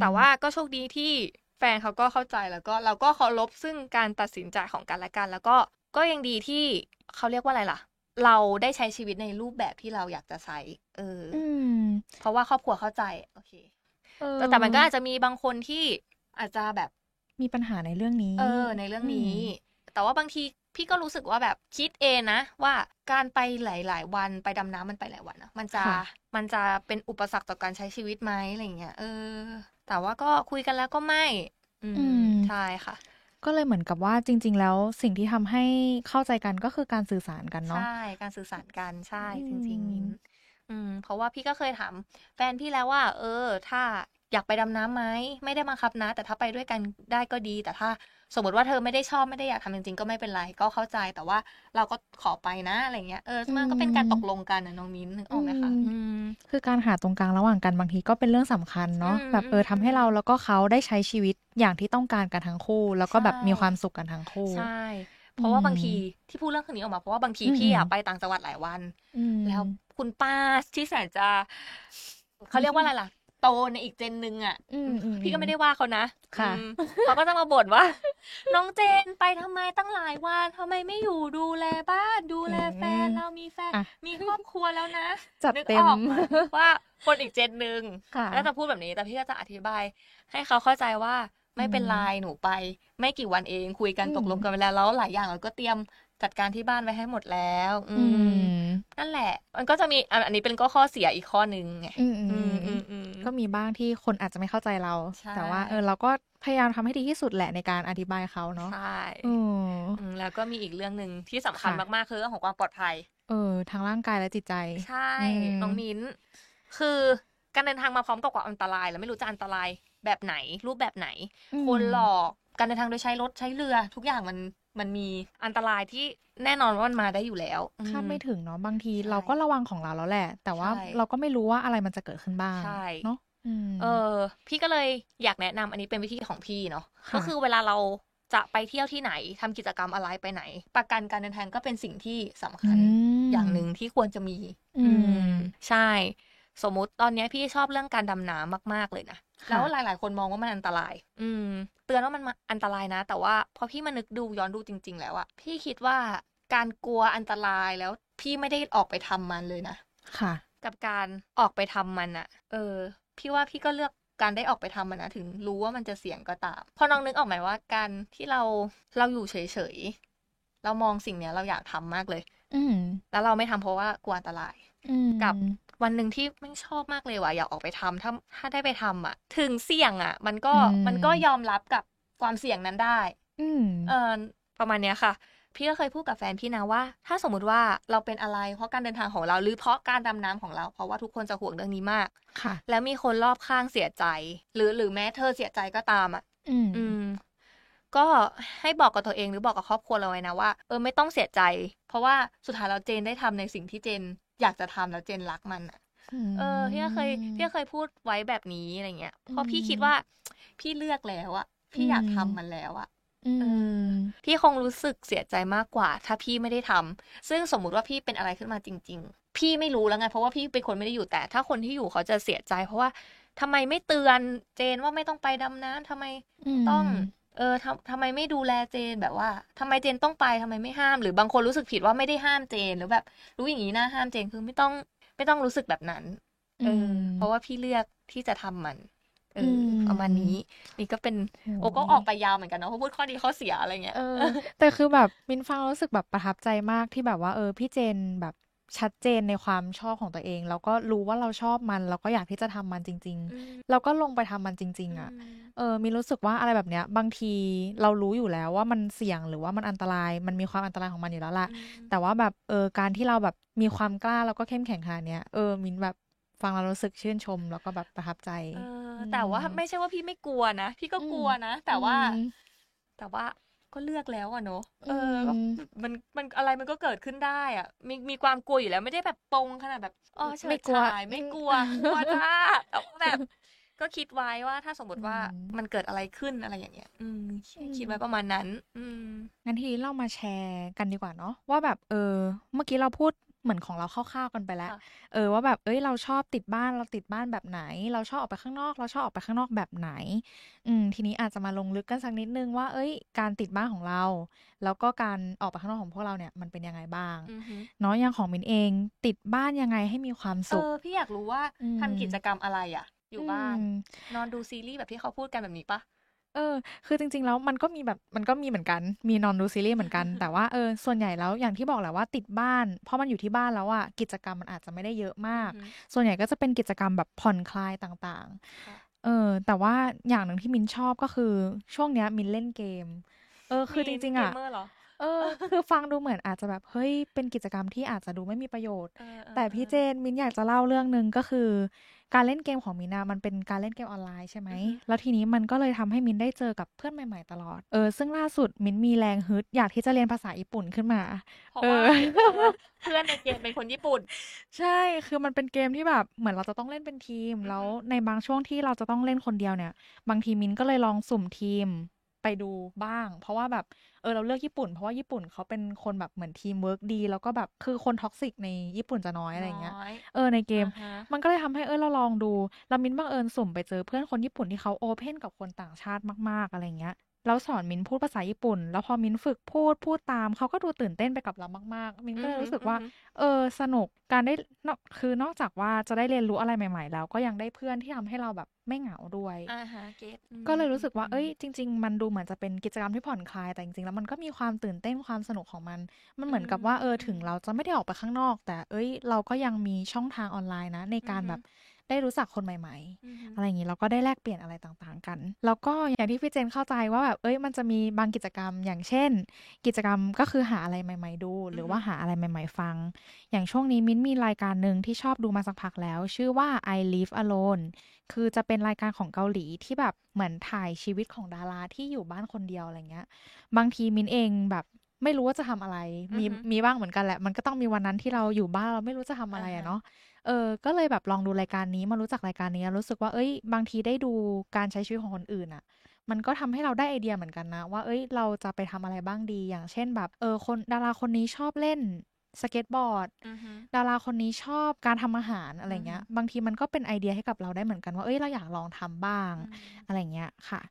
แต่ว่าก็โชคดีที่แฟนเขาก็เข้าใจแล้วก็เราก็เคารพซึ่งการตัดสินใจของกันและกันแล้วก็ยังดีที่เขาเรียกว่าอะไรล่ะเราได้ใช้ชีวิตในรูปแบบที่เราอยากจะใช้เพราะว่าครอบครัวเข้าใจโอเคแต่มันก็อาจจะมีบางคนที่อาจจะแบบมีปัญหาในเรื่องนี้ในเรื่องนี้แต่ว่าบางทีพี่ก็รู้สึกว่าแบบคิดเองนะว่าการไปหลายๆวันไปดำน้ำมันไปหลายวันนะมันจะเป็นอุปสรรคต่อการใช้ชีวิตไหมอะไรเงี้ยแต่ว่าก็คุยกันแล้วก็ไม่ใช่ค่ะก็เลยเหมือนกับว่าจริงๆแล้วสิ่งที่ทำให้เข้าใจกันก็คือการสื่อสารกันเนาะใช่การสื่อสารกันใช่จริงๆเพราะว่าพี่ก็เคยถามแฟนพี่แล้วว่าถ้าอยากไปดำน้ำไหมไม่ได้บังคับนะแต่ถ้าไปด้วยกันได้ก็ดีแต่ถ้าสมมติว่าเธอไม่ได้ชอบไม่ได้อยากทำจริงๆก็ไม่เป็นไรก็เข้าใจแต่ว่าเราก็ขอไปนะอะไรเงี้ยมันก็เป็นการตกลงกันนะน้องมิ้นนึกออกไหมคะคือการหาตรงกลางระหว่างกันบางทีก็เป็นเรื่องสำคัญเนาะแบบทำให้เราแล้วก็เขาได้ใช้ชีวิตอย่างที่ต้องการกันทั้งคู่แล้วก็แบบมีความสุขกันทั้งคู่ใช่เพราะว่าบางทีที่พูดเรื่องนี้ออกมาเพราะว่าบางทีพี่ไปต่างจังหวัดหลายวันแล้วคุณป้าที่แสนจะเขาเรียกว่าอะไรล่ะโตในอีกเจนนึงอ่ะพี่ก็ไม่ได้ว่าเขานะค่ะเขาก็จะมาบ่นว่าน้องเจนไปทำไมตั้งหลายวันทำไมไม่อยู่ดูแลบ้านดูแลแฟนเรามีแฟนมีครอบครัวแล้วนะนึกออกว่าคนอีกเจนนึงแล้วจะพูดแบบนี้แต่พี่ก็จะอธิบายให้เขาเข้าใจว่าไม่เป็นไรหนูไปไม่กี่วันเองคุยกันตกลงกันไปแล้วหลายอย่างเราก็เตรียมจัดการที่บ้านไว้ให้หมดแล้วนั่นแหละมันก็จะมีอันนี้เป็นก็ข้อเสียอีกข้อนึงไงก็มีบ้างที่คนอาจจะไม่เข้าใจเราแต่ว่าเราก็พยายามทำให้ดีที่สุดแหละในการอธิบายเขาเนาะใช่แล้วก็มีอีกเรื่องนึงที่สำคัญมากๆคือเรื่องของความปลอดภัยทางร่างกายและจิตใจใช่น้องมิ้นคือการเดินทางมาพร้อมกับความอันตรายแล้วไม่รู้จะอันตรายแบบไหนรูปแบบไหนคนหลอกการเดินทางโดยใช้รถใช้เรือทุกอย่างมันมีอันตรายที่แน่นอนว่ามันมาได้อยู่แล้วคาดไม่ถึงเนาะบางทีเราก็ระวังของเราแล้วแหละแต่ว่าเราก็ไม่รู้ว่าอะไรมันจะเกิดขึ้นบ้างเนาะพี่ก็เลยอยากแนะนำอันนี้เป็นวิธีของพี่เนาะก็คือเวลาเราจะไปเที่ยวที่ไหนทำกิจกรรมอะไรไปไหนประกันการเดินทางก็เป็นสิ่งที่สำคัญอย่างนึงที่ควรจะมีใช่สมมติตอนนี้พี่ชอบเรื่องการดำน้ำมากๆเลยนะแล้วหลายๆคนมองว่ามันอันตรายเตือนว่ามันอันตรายนะแต่ว่าพอพี่มานึกดูย้อนดูจริงๆแล้วอะพี่คิดว่าการกลัวอันตรายแล้วพี่ไม่ได้ออกไปทำมันเลยนะค่ะกับการออกไปทำมันอะ พี่ว่าพี่ก็เลือกการได้ออกไปทำมันนะถึงรู้ว่ามันจะเสี่ยงก็ตามพอน้องนึกออกไหมว่าการที่เราอยู่เฉยๆเรามองสิ่งเนี้ยเราอยากทำมากเลยแล้วเราไม่ทำเพราะว่ากลัวอันตรายกับวันหนึ่งที่ไม่ชอบมากเลยว่ะอยากออกไปทำถ้าได้ไปทำอ่ะถึงเสี่ยงอ่ะมันก็ยอมรับกับความเสี่ยงนั้นได้ประมาณเนี้ยค่ะพี่ก็เคยพูดกับแฟนพี่นะว่าถ้าสมมติว่าเราเป็นอะไรเพราะการเดินทางของเราหรือเพราะการดำน้ำของเราเพราะว่าทุกคนจะห่วงเรื่องนี้มากค่ะแล้วมีคนรอบข้างเสียใจหรือแม้เธอเสียใจก็ตามอ่ะก็ให้บอกกับตัวเองหรือบอกกับครอบครัวเราไว้นะว่าไม่ต้องเสียใจเพราะว่าสุดท้ายเราเจนได้ทำในสิ่งที่เจนอยากจะทำแล้วเจนรักมันอ่ะพี่เคยพูดไว้แบบนี้อะไรเงี้ยเพราะพี่คิดว่าพี่เลือกแล้วอ่ะพี่อยากทำมันแล้วอ่ะพี่คงรู้สึกเสียใจมากกว่าถ้าพี่ไม่ได้ทำซึ่งสมมุติว่าพี่เป็นอะไรขึ้นมาจริงๆพี่ไม่รู้แล้วไงเพราะว่าพี่เป็นคนไม่ได้อยู่แต่ถ้าคนที่อยู่เขาจะเสียใจเพราะว่าทำไมไม่เตือนเจนว่าไม่ต้องไปดำน้ำทำไมต้องทำไมไม่ดูแลเจนแบบว่าทำไมเจนต้องไปทำไมไม่ห้ามหรือบางคนรู้สึกผิดว่าไม่ได้ห้ามเจนหรือแบบรู้อย่างนี้นะห้ามเจนคือไม่ต้องรู้สึกแบบนั้นเพราะว่าพี่เลือกที่จะทำมันประมาณนี้นี่ก็เป็นโอ้ก็ออกไปยาวเหมือนกันเนาะเพราะพูดข้อดีข้อเสียอะไรเงี้ยแต่คือแบบมินฟังรู้สึกแบบประทับใจมากที่แบบว่าพี่เจนแบบชัดเจนในความชอบของตัวเองแล้วก็รู้ว่าเราชอบมันแล้วก็อยากที่จะทำมันจริงๆแล้วก็ลงไปทำมันจริงๆอ่ะมินรู้สึกว่าอะไรแบบเนี้ยบางทีเรารู้อยู่แล้วว่ามันเสี่ยงหรือว่ามันอันตรายมันมีความอันตรายของมันอยู่แล้วล่ะแต่ว่าแบบการที่เราแบบมีความกล้าแล้วก็เข้มแข็งขนาดเนี้ยมินแบบฟังเรารู้สึกชื่นชมแล้วก็แบบประทับใจแต่ว่าไม่ใช่ว่าพี่ไม่กลัวนะพี่ก็กลัวนะแต่ว่าก็เลือกแล้วอะเนาะมันอะไรมันก็เกิดขึ้นได้อะมีความกลัวอยู่แล้วไม่ได้แบบปงขนาดแบบอ๋อเฉยๆไม่กลัวจ้าแบบก็คิดไว้ว่าถ้าสมมติว่ามันเกิดอะไรขึ้นอะไรอย่างเงี้ยคิดไว้ประมาณนั้นงั้นทีนี้เรามาแชร์กันดีกว่าเนาะว่าแบบเมื่อกี้เราพูดเหมือนของเราคร่าวๆกันไปแล้วว่าแบบเราชอบติดบ้านเราติดบ้านแบบไหนเราชอบออกไปข้างนอกเราชอบออกไปข้างนอกแบบไหนทีนี้อาจจะมาลงลึกกันสักนิดนึงว่าการติดบ้านของเราแล้วก็การออกไปข้างนอกของพวกเราเนี่ยมันเป็นยังไงบ้างเนาะอย่างของมินเองติดบ้านยังไงให้มีความสุขพี่อยากรู้ว่าทำกิจกรรมอะไรอ่ะอยู่บ้านนอนดูซีรีส์แบบที่เขาพูดกันแบบนี้ปะคือจริงๆแล้วมันก็มีเหมือนกันมีนอนดูซีรีส์เหมือนกันแต่ว่าส่วนใหญ่แล้วอย่างที่บอกแหละว่าติดบ้านเพราะมันอยู่ที่บ้านแล้วอ่ะกิจกรรมมันอาจจะไม่ได้เยอะมากส่วนใหญ่ก็จะเป็นกิจกรรมแบบผ่อนคลายต่างๆแต่ว่าอย่างหนึ่งที่มินชอบก็คือช่วงเนี้ยมินเล่นเกมคือจริงๆอ่ะคือฟังดูเหมือนอาจจะแบบเฮ้ยเป็นกิจกรรมที่อาจจะดูไม่มีประโยชน์แต่พี่เจนมินอยากจะเล่าเรื่องนึงก็คือการเล่นเกมของมินมันเป็นการเล่นเกมออนไลน์ใช่ไหมแล้วทีนี้มันก็เลยทำให้มินได้เจอกับเพื่อนใหม่ๆตลอดซึ่งล่าสุดมินมีแรงฮึดอยากที่จะเรียนภาษาญี่ปุ่นขึ้นมาเพราะว่าเพื่อนในเกมเป็นคนญี่ปุ่นใช่คือมันเป็นเกมที่แบบเหมือนเราจะต้องเล่นเป็นทีมแล้วในบางช่วงที่เราจะต้องเล่นคนเดียวเนี่ยบางทีมินก็เลยลองสุ่มทีมไปดูบ้างเพราะว่าแบบเราเลือกญี่ปุ่นเพราะว่าญี่ปุ่นเขาเป็นคนแบบเหมือนทีมเวิร์กดีแล้วก็แบบคือคนท็อกซิกในญี่ปุ่นจะน้อยอะไรเงี้ยในเกม uh-huh. มันก็เลยทำให้เราลองดูเรามินบังเอิญสุ่มไปเจอเพื่อนคนญี่ปุ่นที่เขาโอเพ่นกับคนต่างชาติมากๆอะไรเงี้ยแล้วสอนมินพูดภาษาญี่ปุ่นแล้วพอมินฝึกพูดตามเขาก็ดูตื่นเต้นไปกับเรามากๆมินก็เลยรู้สึกว่าสนุกการได้คือนอกจากว่าจะได้เรียนรู้อะไรใหม่ๆแล้วก็ยังได้เพื่อนที่ทำให้เราแบบไม่เหงาด้วยก็เลยรู้สึกว่าจริงๆมันดูเหมือนจะเป็นกิจกรรมที่ผ่อนคลายแต่จริงๆแล้วมันก็มีความตื่นเต้นความสนุกของมันเหมือนกับว่าถึงเราจะไม่ได้ออกไปข้างนอกแต่เราก็ยังมีช่องทางออนไลน์นะในการแบบได้รู้จักคนใหม่ๆอะไรอย่างนี้เราก็ได้แลกเปลี่ยนอะไรต่างๆกันแล้วก็อย่างที่พี่เจนเข้าใจว่าแบบมันจะมีบางกิจกรรมอย่างเช่นกิจกรรมก็คือหาอะไรใหม่ๆดูหรือว่าหาอะไรใหม่ๆฟังอย่างช่วงนี้มิ้นมีรายการนึงที่ชอบดูมาสักพักแล้วชื่อว่า I Live Alone คือจะเป็นรายการของเกาหลีที่แบบเหมือนถ่ายชีวิตของดาราที่อยู่บ้านคนเดียวอะไรเงี้ยบางทีมิ้นเองแบบไม่รู้ว่าจะทำอะไรมีบ้างเหมือนกันแหละมันก็ต้องมีวันนั้นที่เราอยู่บ้านเราไม่รู้จะทำอะไรอะเนาะก็เลยแบบลองดูรายการนี้มารู้จักรายการนี้รู้สึกว่าบางทีได้ดูการใช้ชีวิตของคนอื่นอ่ะมันก็ทำให้เราได้ไอเดียเหมือนกันนะว่าเราจะไปทำอะไรบ้างดีอย่างเช่นแบบคนดาราคนนี้ชอบเล่นสเก็ตบอร์ดดาราคนนี้ชอบการทำอาหารอะไรเงี้ยบางทีมันก็เป็นไอเดียให้กับเราได้เหมือนกันว่าเราอยากลองทำบ้างอะไรเงี้ยค่ะ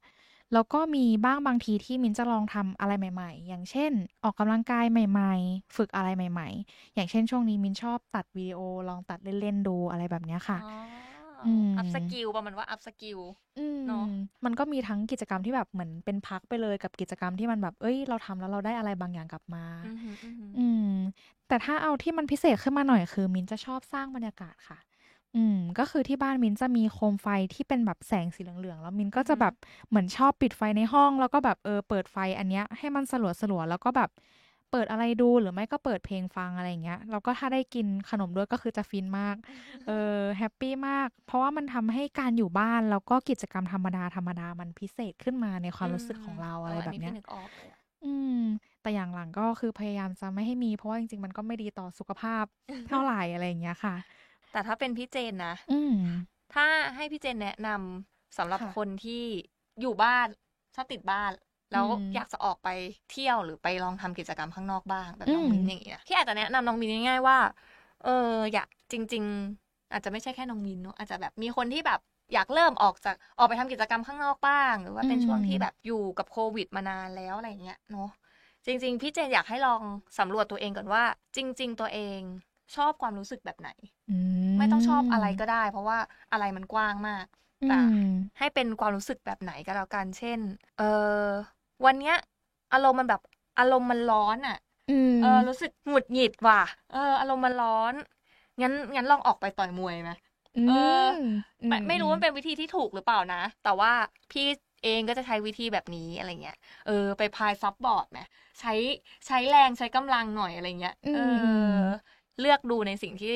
แล้วก็มีบ้างบางทีที่มินจะลองทำอะไรใหม่ๆอย่างเช่นออกกำลังกายใหม่ๆฝึกอะไรใหม่ๆอย่างเช่นช่วงนี้มินชอบตัดวิดีโอลองตัดเล่นๆดูอะไรแบบนี้ค่ะ อัพสกิลประมาณว่าอัพสกิลเนาะมันก็มีทั้งกิจกรรมที่แบบเหมือนเป็นพักไปเลยกับกิจกรรมที่มันแบบเอ้ยเราทำแล้วเราได้อะไรบางอย่างกลับมาแต่ถ้าเอาที่มันพิเศษขึ้นมาหน่อยคือมิ้นจะชอบสร้างบรรยากาศค่ะก็คือที่บ้านมิ้นจะมีโคมไฟที่เป็นแบบแสงสีเหลืองๆแล้วมิ้นก็จะแบบเหมือนชอบปิดไฟในห้องแล้วก็แบบเปิดไฟอันเนี้ยให้มันสลัวๆแล้วก็แบบเปิดอะไรดูหรือไม่ก็เปิดเพลงฟังอะไรอย่างเงี้ยแล้วก็ถ้าได้กินขนมด้วยก็คือจะฟินมากแฮปปี้มากเพราะว่ามันทำให้การอยู่บ้านแล้วก็กิจกรรมธรรมดามันพิเศษขึ้นมาในความรู้สึกของเราอะไรแบบเนี้ยแต่อย่างหลังก็คือพยายามจะไม่ให้มีเพราะว่าจริงๆมันก็ไม่ดีต่อสุขภาพเท่าไหร่อะไรอย่างเงี้ยค่ะแต่ถ้าเป็นพี่เจนนะถ้าให้พี่เจนแนะนำสำหรับคนที่อยู่บ้านชอบติดบ้านแล้วอยากจะออกไปเที่ยวหรือไปลองทำกิจกรรมข้างนอกบ้างแบบน้องมินอย่างเงี้ยพี่อาจจะแนะนำน้องมินง่ายๆว่าอยากจริงๆอาจจะไม่ใช่แค่น้องมินเนาะอาจจะแบบมีคนที่แบบอยากเริ่มออกไปทำกิจกรรมข้างนอกบ้างหรือว่าเป็นช่วงที่แบบอยู่กับโควิดมานานแล้วอะไรเงี้ยเนาะจริงๆพี่เจนอยากให้ลองสำรวจตัวเองก่อนว่าจริงๆตัวเองชอบความรู้สึกแบบไหนไม่ต้องชอบอะไรก็ได้เพราะว่าอะไรมันกว้างมากแต่ให้เป็นความรู้สึกแบบไหนก็แล้วกันเช่นวันเนี้ยอารมณ์มันร้อนอ่ะรู้สึกหงุดหงิดว่ะอารมณ์มันร้อนงั้นลองออกไปต่อยมวยไหมไม่รู้ว่าเป็นวิธีที่ถูกหรือเปล่านะแต่ว่าพี่เองก็จะใช้วิธีแบบนี้อะไรเงี้ยไปพายซับบอร์ดไหมใช้แรงใช้กำลังหน่อยอะไรเงี้ยเลือกดูในสิ่งที่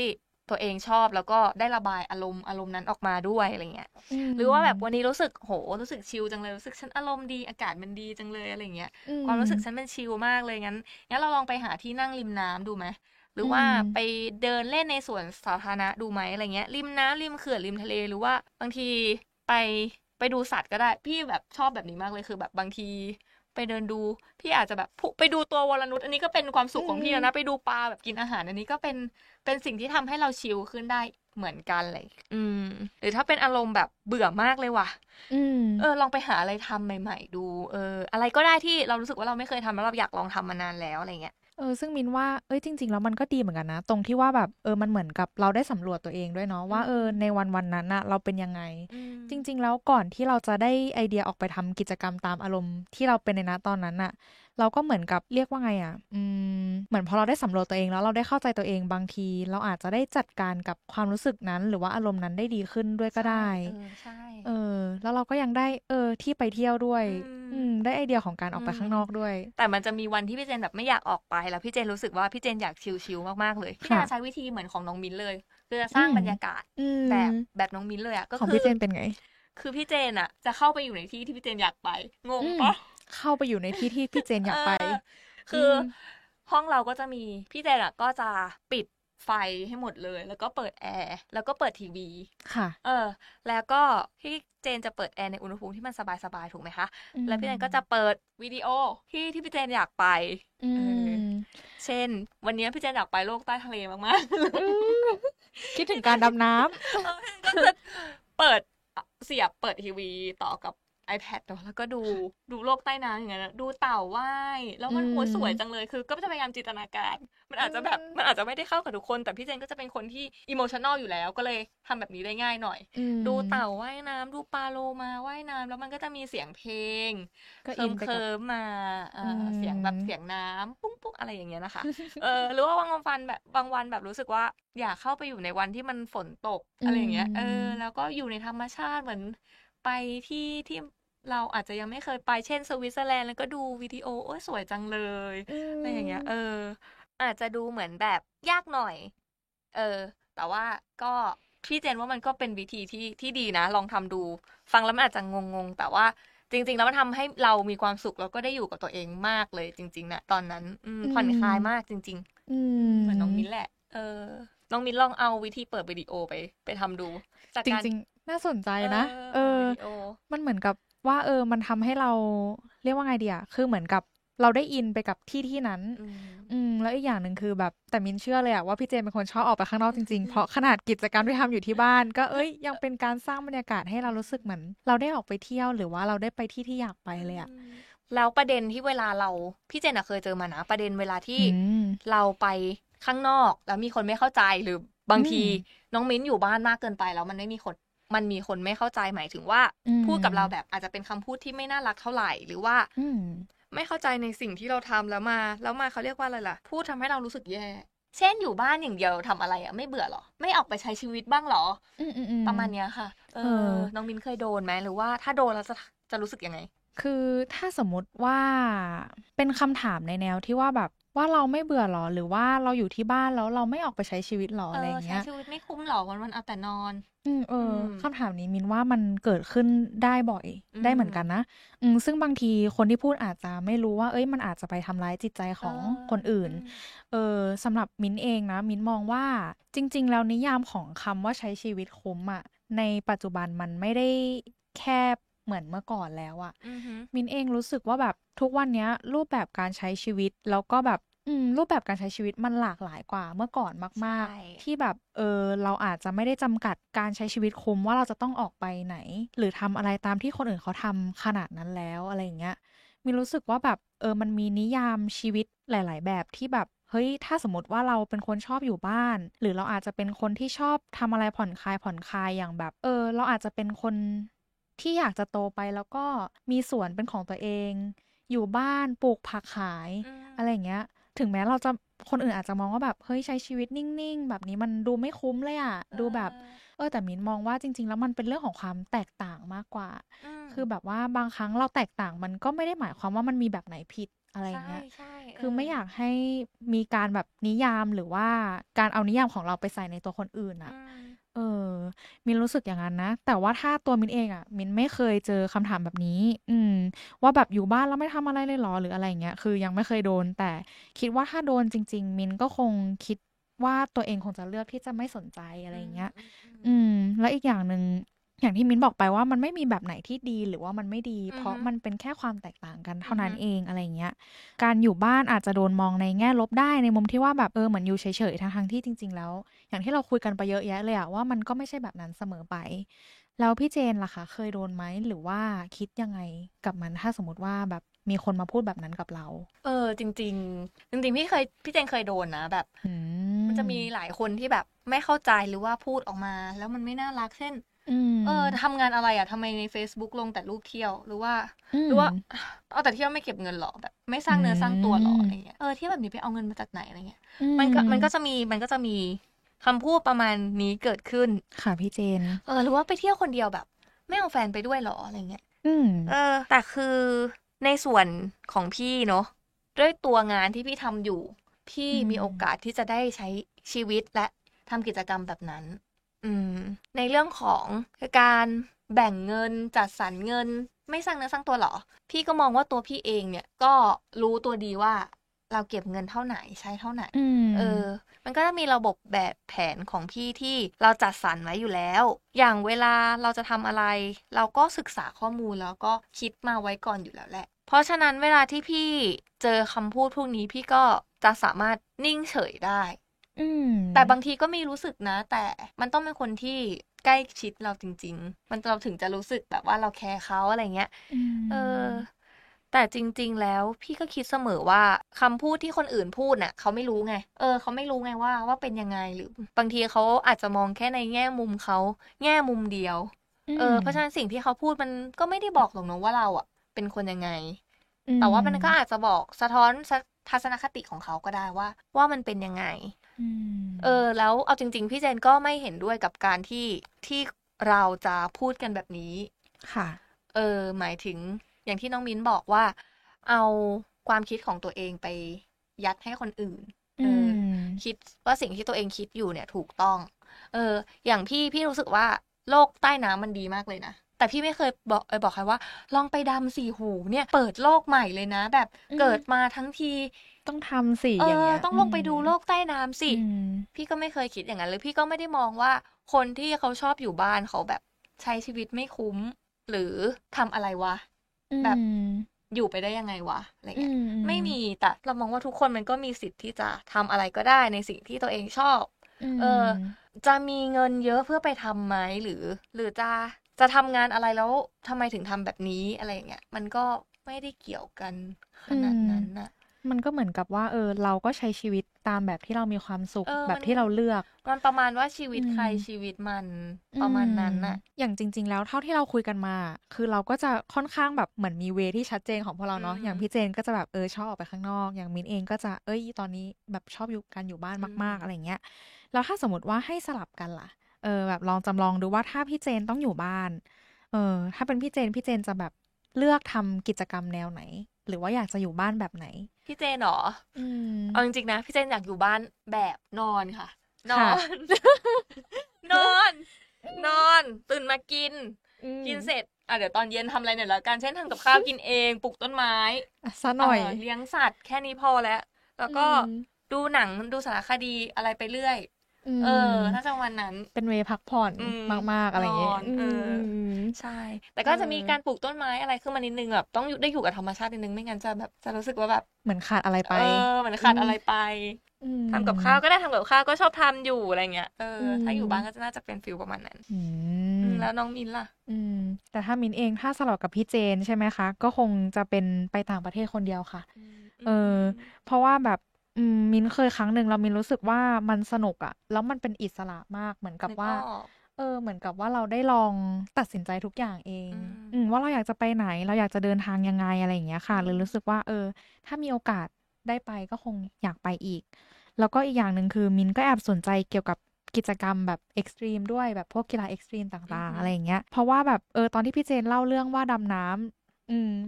ตัวเองชอบแล้วก็ได้ระบายอารมณ์นั้นออกมาด้วยอะไรเงี้ยหรือว่าแบบวันนี้รู้สึกโหรู้สึกชิลจังเลยรู้สึกฉันอารมณ์ดีอากาศมันดีจังเลยอะไรเงี้ยความรู้สึกฉันมันชิลมากเลยงั้นเราลองไปหาที่นั่งริมน้ำดูไหมหรือว่าไปเดินเล่นในสวนสาธารณะดูไหมอะไรเงี้ยริมน้ำริมเขื่อนริมทะเลหรือว่าบางทีไปดูสัตว์ก็ได้พี่แบบชอบแบบนี้มากเลยคือแบบบางทีไปเดินดูพี่อาจจะแบบไปดูตัววรนุชอันนี้ก็เป็นความสุขของพี่แล้วนะไปดูปลาแบบกินอาหารอันนี้ก็เป็นสิ่งที่ทำให้เราชิลขึ้นได้เหมือนกันเลยหรือถ้าเป็นอารมณ์แบบเบื่อมากเลยว่ะลองไปหาอะไรทำใหม่ๆดูอะไรก็ได้ที่เรารู้สึกว่าเราไม่เคยทำแล้วเราอยากลองทำมานานแล้วอะไรเงี้ยซึ่งมินว่าจริงๆแล้วมันก็ดีเหมือนกันนะตรงที่ว่าแบบมันเหมือนกับเราได้สำรวจตัวเองด้วยเนาะว่าในวันๆนั้นอะเราเป็นยังไงจริงๆแล้วก่อนที่เราจะได้ไอเดียออกไปทำกิจกรรมตามอารมณ์ที่เราเป็นในตอนนั้นอะเราก็เหมือนกับเรียกว่าไงอะเหมือนพอเราได้สำรวจตัวเองแล้วเราได้เข้าใจตัวเองบางทีเราอาจจะได้จัดการกับความรู้สึกนั้นหรือว่าอารมณ์นั้นได้ดีขึ้นด้วยก็ได้ใช่แล้วเราก็ยังได้ที่ไปเที่ยวด้วยได้ไอเดียของการออกไปข้างนอกด้วยแต่มันจะมีวันที่พี่เจนแบบไม่อยากออกไปแล้วพี่เจนรู้สึกว่าพี่เจนอยากชิลๆมากๆเลยพี่จะใช้วิธีเหมือนของน้องมิ้นเลยคือจะสร้างบรรยากาศแบบน้องมิ้นเลยอ่ะก็คือของพี่เจนเป็นไงคือพี่เจนอ่ะจะเข้าไปอยู่ในที่ที่พี่เจนอยากไปงงปะเข้าไปอยู่ในที่ที่พี่เจนอยากไปคือห้องเราก็จะมีพี่เจนอ่ะก็จะปิดไฟให้หมดเลยแล้วก็เปิดแอร์แล้วก็เปิดทีวีค่ะแล้วก็พี่เจนจะเปิดแอร์ในอุณหภูมิที่มันสบายๆถูกไหมคะแล้วพี่เจนก็จะเปิดวิดีโอที่พี่เจนอยากไปเช่นวันนี้พี่เจนอยากไปโลกใต้ทะเลมากๆคิดถึงการดำน้ำก็จะเปิดเสียบเปิดทีวีต่อกับiPad เนาะแล้วก็ดูโลกใต้น้ำอย่างเงี้ยดูเต่าว่ายแล้วมันโหสวยจังเลยคือก็จะพยายามจินตนาการมันอาจจะไม่ได้เข้ากับทุกคนแต่พี่เจนก็จะเป็นคนที่อิโมชันนอลอยู่แล้วก็เลยทำแบบนี้ได้ง่ายหน่อยดูเต่าว่ายน้ำดูปลาโลมาว่ายน้ำแล้วมันก็จะมีเสียงเพลงเคิร์มมาเสียงแบบเสียงน้ำปุ้งปุ้งอะไรอย่างเงี้ยนะคะหรือว่าบางวันแบบรู้สึกว่าอยากเข้าไปอยู่ในวันที่มันฝนตกอะไรอย่างเงี้ยแล้วก็อยู่ในธรรมชาติเหมือนไปที่เราอาจจะยังไม่เคยไปเช่นสวิตเซอร์แลนด์แล้วก็ดูวิดีโอโอ้ยสวยจังเลยอะไรอย่างเงี้ยอาจจะดูเหมือนแบบยากหน่อยแต่ว่าก็พี่เจนว่ามันก็เป็นวิธีที่ดีนะลองทำดูฟังแล้วมันอาจจะงงแต่ว่าจริงๆแล้วมันทำให้เรามีความสุขแล้วก็ได้อยู่กับตัวเองมากเลยจริงๆนะตอนนั้นผ่อนคลายมากจริงๆเหมือนน้องมิ้นแหละน้องมิ้นลองเอาวิธีเปิดวิดีโอไปทำดูจริงๆน่าสนใจนะมันเหมือนกับว่ามันทำให้เราเรียกว่าไงดีอะคือเหมือนกับเราได้อินไปกับที่ที่นั้นแล้วอีกอย่างหนึ่งคือแบบแต่มินเชื่อเลยอะว่าพี่เจนเป็นคนชอบออกไปข้างนอกจริงๆเพราะขนาดกิจกรรมที่ทำอยู่ที่บ้านก็ยังเป็นการสร้างบรรยากาศให้เรารู้สึกเหมือนเราได้ออกไปเที่ยวหรือว่าเราได้ไปที่ที่อยากไปเลยอะแล้วประเด็นที่เวลาเราพี่เจนอะเคยเจอมานะประเด็นเวลาที่เราไปข้างนอกแล้วมีคนไม่เข้าใจหรือบางทีน้องมิ้นอยู่บ้านมากเกินไปแล้วมันไม่มีคน มันมีคนไม่เข้าใจหมายถึงว่าพูดกับเราแบบอาจจะเป็นคำพูดที่ไม่น่ารักเท่าไหร่หรือว่าไม่เข้าใจในสิ่งที่เราทำแล้วมาเขาเรียกว่าอะไรล่ะพูดทำให้เรารู้สึกแย่เช่นอยู่บ้านอย่างเดียวทำอะไรอ่ะไม่เบื่อหรอไม่ออกไปใช้ชีวิตบ้างหรอประมาณเนี้ยค่ะน้องมินเคยโดนไหมหรือว่าถ้าโดนแล้วจะรู้สึกยังไงคือถ้าสมมติว่าเป็นคำถามในแนวที่ว่าแบบว่าเราไม่เบื่อหรอหรือว่าเราอยู่ที่บ้านแล้วเราไม่ออกไปใช้ชีวิตหรออะไรเงี้ยใช้ชีวิตไม่คุ้มหรอวันๆเอาแต่นอนคำถามนี้มินว่ามันเกิดขึ้นได้บ่อยได้เหมือนกันนะซึ่งบางทีคนที่พูดอาจจะไม่รู้ว่าเอ้ยมันอาจจะไปทำร้ายจิตใจของคนอื่นสำหรับมินเองนะมินมองว่าจริงๆแล้วนิยามของคำว่าใช้ชีวิตคุ้มอะในปัจจุบันมันไม่ได้แคบเหมือนเมื่อก่อนแล้วอะมินเองรู้สึกว่าแบบทุกวันนี้รูปแบบการใช้ชีวิตแล้วก็แบบรูปแบบการใช้ชีวิตมันหลากหลายกว่าเมื่อก่อนมากๆที่แบบเราอาจจะไม่ได้จำกัดการใช้ชีวิตคุ้มว่าเราจะต้องออกไปไหนหรือทำอะไรตามที่คนอื่นเขาทำขนาดนั้นแล้วอะไรอย่างเงี้ยมินรู้สึกว่าแบบมันมีนิยามชีวิตหลายๆแบบที่แบบเฮ้ยถ้าสมมติว่าเราเป็นคนชอบอยู่บ้านหรือเราอาจจะเป็นคนที่ชอบทำอะไรผ่อนคลายอย่างแบบเราอาจจะเป็นคนที่อยากจะโตไปแล้วก็มีสวนเป็นของตัวเองอยู่บ้านปลูกผักขาย อะไรอย่างเงี้ยถึงแม้เราจะคนอื่นอาจจะมองว่าแบบเฮ้ยใช้ชีวิตนิ่งๆแบบนี้มันดูไม่คุ้มเลยอ่ะดูแบบแต่มิ้นมองว่าจริงๆแล้วมันเป็นเรื่องของความแตกต่างมากกว่าคือแบบว่าบางครั้งเราแตกต่างมันก็ไม่ได้หมายความว่ามันมีแบบไหนผิดอะไรเงี้ยคือไม่อยากให้มีการแบบนิยามหรือว่าการเอานิยามของเราไปใส่ในตัวคนอื่นอ่ะมินรู้สึกอย่างนั้นนะแต่ว่าถ้าตัวมินเองอ่ะมินไม่เคยเจอคำถามแบบนี้ว่าแบบอยู่บ้านแล้วไม่ทำอะไรเลยหรอหรืออะไรอย่างเงี้ยคือยังไม่เคยโดนแต่คิดว่าถ้าโดนจริงๆมินก็คงคิดว่าตัวเองคงจะเลือกที่จะไม่สนใจอะไรอย่างเงี้ยแล้วอีกอย่างนึงอย่างที่มินบอกไปว่ามันไม่มีแบบไหนที่ดีหรือว่ามันไม่ดีเพราะมันเป็นแค่ความแตกต่างกันเท่านั้นเองอะไรเงี้ยการอยู่บ้านอาจจะโดนมองในแง่ลบได้ในมุมที่ว่าแบบเหมือนอยู่เฉยๆทั้งที่จริงๆแล้วอย่างที่เราคุยกันไปเยอะแยะเลยอะว่ามันก็ไม่ใช่แบบนั้นเสมอไปแล้วพี่เจนล่ะคะเคยโดนไหมหรือว่าคิดยังไงกับมันถ้าสมมติว่าแบบมีคนมาพูดแบบนั้นกับเราจริงๆพี่เจนเคยโดนนะแบบมันจะมีหลายคนที่แบบไม่เข้าใจหรือว่าพูดออกมาแล้วมันไม่น่ารักเช่นทำงานอะไรอ่ะทำไมใน Facebook ลงแต่รูปเที่ยวหรือว่าเอาแต่เที่ยวไม่เก็บเงินหรอแบบไม่สร้างเนื้อสร้างตัวหรออะไรเงี้ยเที่ยวแบบนี้ไปเอาเงินมาจากไหนอะไรเงี้ยมันก็จะมีคำพูดประมาณนี้เกิดขึ้นค่ะพี่เจนหรือว่าไปเที่ยวคนเดียวแบบไม่เอาแฟนไปด้วยหรออะไรเงี้ยแต่คือในส่วนของพี่เนาะด้วยตัวงานที่พี่ทำอยู่พี่มีโอกาสที่จะได้ใช้ชีวิตและทำกิจกรรมแบบนั้นในเรื่องของการแบ่งเงินจัดสรรเงินไม่สร้างเนื้อสร้างตัวหรอพี่ก็มองว่าตัวพี่เองเนี่ยก็รู้ตัวดีว่าเราเก็บเงินเท่าไหนใช้เท่าไหนมันก็จะมีระบบแบบแผนของพี่ที่เราจัดสรรไว้อยู่แล้วอย่างเวลาเราจะทำอะไรเราก็ศึกษาข้อมูลแล้วก็คิดมาไว้ก่อนอยู่แล้วแหละเพราะฉะนั้นเวลาที่พี่เจอคำพูดพวกนี้พี่ก็จะสามารถนิ่งเฉยได้แต่บางทีก็มีรู้สึกนะแต่มันต้องเป็นคนที่ใกล้ชิดเราจริงๆมันเราถึงจะรู้สึกแบบว่าเราแคร์เขาอะไรเงี้ยแต่จริงๆแล้วพี่ก็คิดเสมอว่าคำพูดที่คนอื่นพูดน่ะเขาไม่รู้ไงเขาไม่รู้ไงว่าเป็นยังไงหรือบางทีเขาอาจจะมองแค่ในแง่มุมเขาแง่มุมเดียวเพราะฉะนั้นสิ่งที่เขาพูดมันก็ไม่ได้บอกหรอกนะว่าเราอ่ะเป็นคนยังไงแต่ว่ามันก็อาจจะบอกสะท้อนทัศนคติของเขาก็ได้ว่ามันเป็นยังไงแล้วเอาจริงๆพี่เจนก็ไม่เห็นด้วยกับการที่เราจะพูดกันแบบนี้ค่ะหมายถึงอย่างที่น้องมิ้นบอกว่าเอาความคิดของตัวเองไปยัดให้คนอื่นคิดว่าสิ่งที่ตัวเองคิดอยู่เนี่ยถูกต้องอย่างพี่รู้สึกว่าโลกใต้น้ำมันดีมากเลยนะแต่พี่ไม่เคยบอกใครว่าลองไปดำสีหูเนี่ยเปิดโลกใหม่เลยนะแบบเกิดมาทั้งทีต้องทำสิอย่างเงี้ยต้องลงไปดูโลกใต้น้ำสิพี่ก็ไม่เคยคิดอย่างนั้นเลยพี่ก็ไม่ได้มองว่าคนที่เขาชอบอยู่บ้านเขาแบบใช้ชีวิตไม่คุ้มหรือทำอะไรวะแบบอยู่ไปได้ยังไงวะอะไรเงี้ยไม่มีแต่เรามองว่าทุกคนมันก็มีสิทธิ์ที่จะทำอะไรก็ได้ในสิ่งที่ตัวเองชอบจะมีเงินเยอะเพื่อไปทำไหมหรือจะทำงานอะไรแล้วทำไมถึงทำแบบนี้อะไรอย่างเงี้ยมันก็ไม่ได้เกี่ยวกันขนาดนั้นนะ มันก็เหมือนกับว่าเราก็ใช้ชีวิตตามแบบที่เรามีความสุขแบบที่เราเลือกมันประมาณว่าชีวิตใครชีวิตมันประมาณนั้นน่ะอย่างจริงๆแล้วเท่าที่เราคุยกันมาคือเราก็จะค่อนข้างแบบเหมือนมีเวที่ชัดเจนของพวกเราเนาะอย่างพี่เจนก็จะแบบชอบออกไปข้างนอกอย่างมิ้นเองก็จะตอนนี้แบบชอบอยู่กันอยู่บ้านมากๆอะไรเงี้ยแล้วถ้าสมมติว่าให้สลับกันล่ะแบบลองจำลองดูว่าถ้าพี่เจนต้องอยู่บ้านถ้าเป็นพี่เจนจะแบบเลือกทำกิจกรรมแนวไหนหรือว่าอยากจะอยู่บ้านแบบไหนพี่เจนหรอเอาจริงๆนะพี่เจนอยากอยู่บ้านแบบนอนค่ะนอน นอนตื่นมากินเสร็จเดี๋ยวตอนเย็นทำอะไรเนี่ยแล้วการเช่นทำกับข้าวกินเองปลูกต้นไม้ซะหน่อยเลี้ยงสัตว์แค่นี้พอแล้วก็ดูหนังดูสารคดีอะไรไปเรื่อยถ้าจังวันนั้นเป็นเวพักผ่อนมากๆอะไรอย่างเงี้ยใช่แต่ก็จะมีการปลูกต้นไม้อะไรขึ้นมานิดนึงแบบต้องได้อยู่กับธรรมชาตินิดนึงไม่งั้นจะแบบจะรู้สึกว่าแบบเหมือนขาดอะไรไปเหมือนขาดอะไรไปทำกับข้าวก็ได้ทำกับข้าวก็ชอบทำอยู่อะไรเงี้ยถ้าอยู่บ้านก็น่าจะเป็นฟิลประมาณนั้นแล้วน้องมินล่ะแต่ถ้ามินเองถ้าสลับกับพี่เจนใช่ไหมคะก็คงจะเป็นไปต่างประเทศคนเดียวค่ะเพราะว่าแบบมินเคยครั้งหนึ่งเรามินรู้สึกว่ามันสนุกอะแล้วมันเป็นอิสระมากเหมือนกับว่าเหมือนกับว่าเราได้ลองตัดสินใจทุกอย่างเองว่าเราอยากจะไปไหนเราอยากจะเดินทางยังไงอะไรอย่างเงี้ยค่ะเลยรู้สึกว่าถ้ามีโอกาสได้ไปก็คงอยากไปอีกแล้วก็อีกอย่างหนึ่งคือมินก็แอบสนใจเกี่ยวกับกิจกรรมแบบเอ็กซ์ตรีมด้วยแบบพวกกีฬาเอ็กซ์ตรีมต่างๆอะไรอย่างเงี้ยเพราะว่าแบบตอนที่พี่เจนเล่าเรื่องว่าดำน้ำ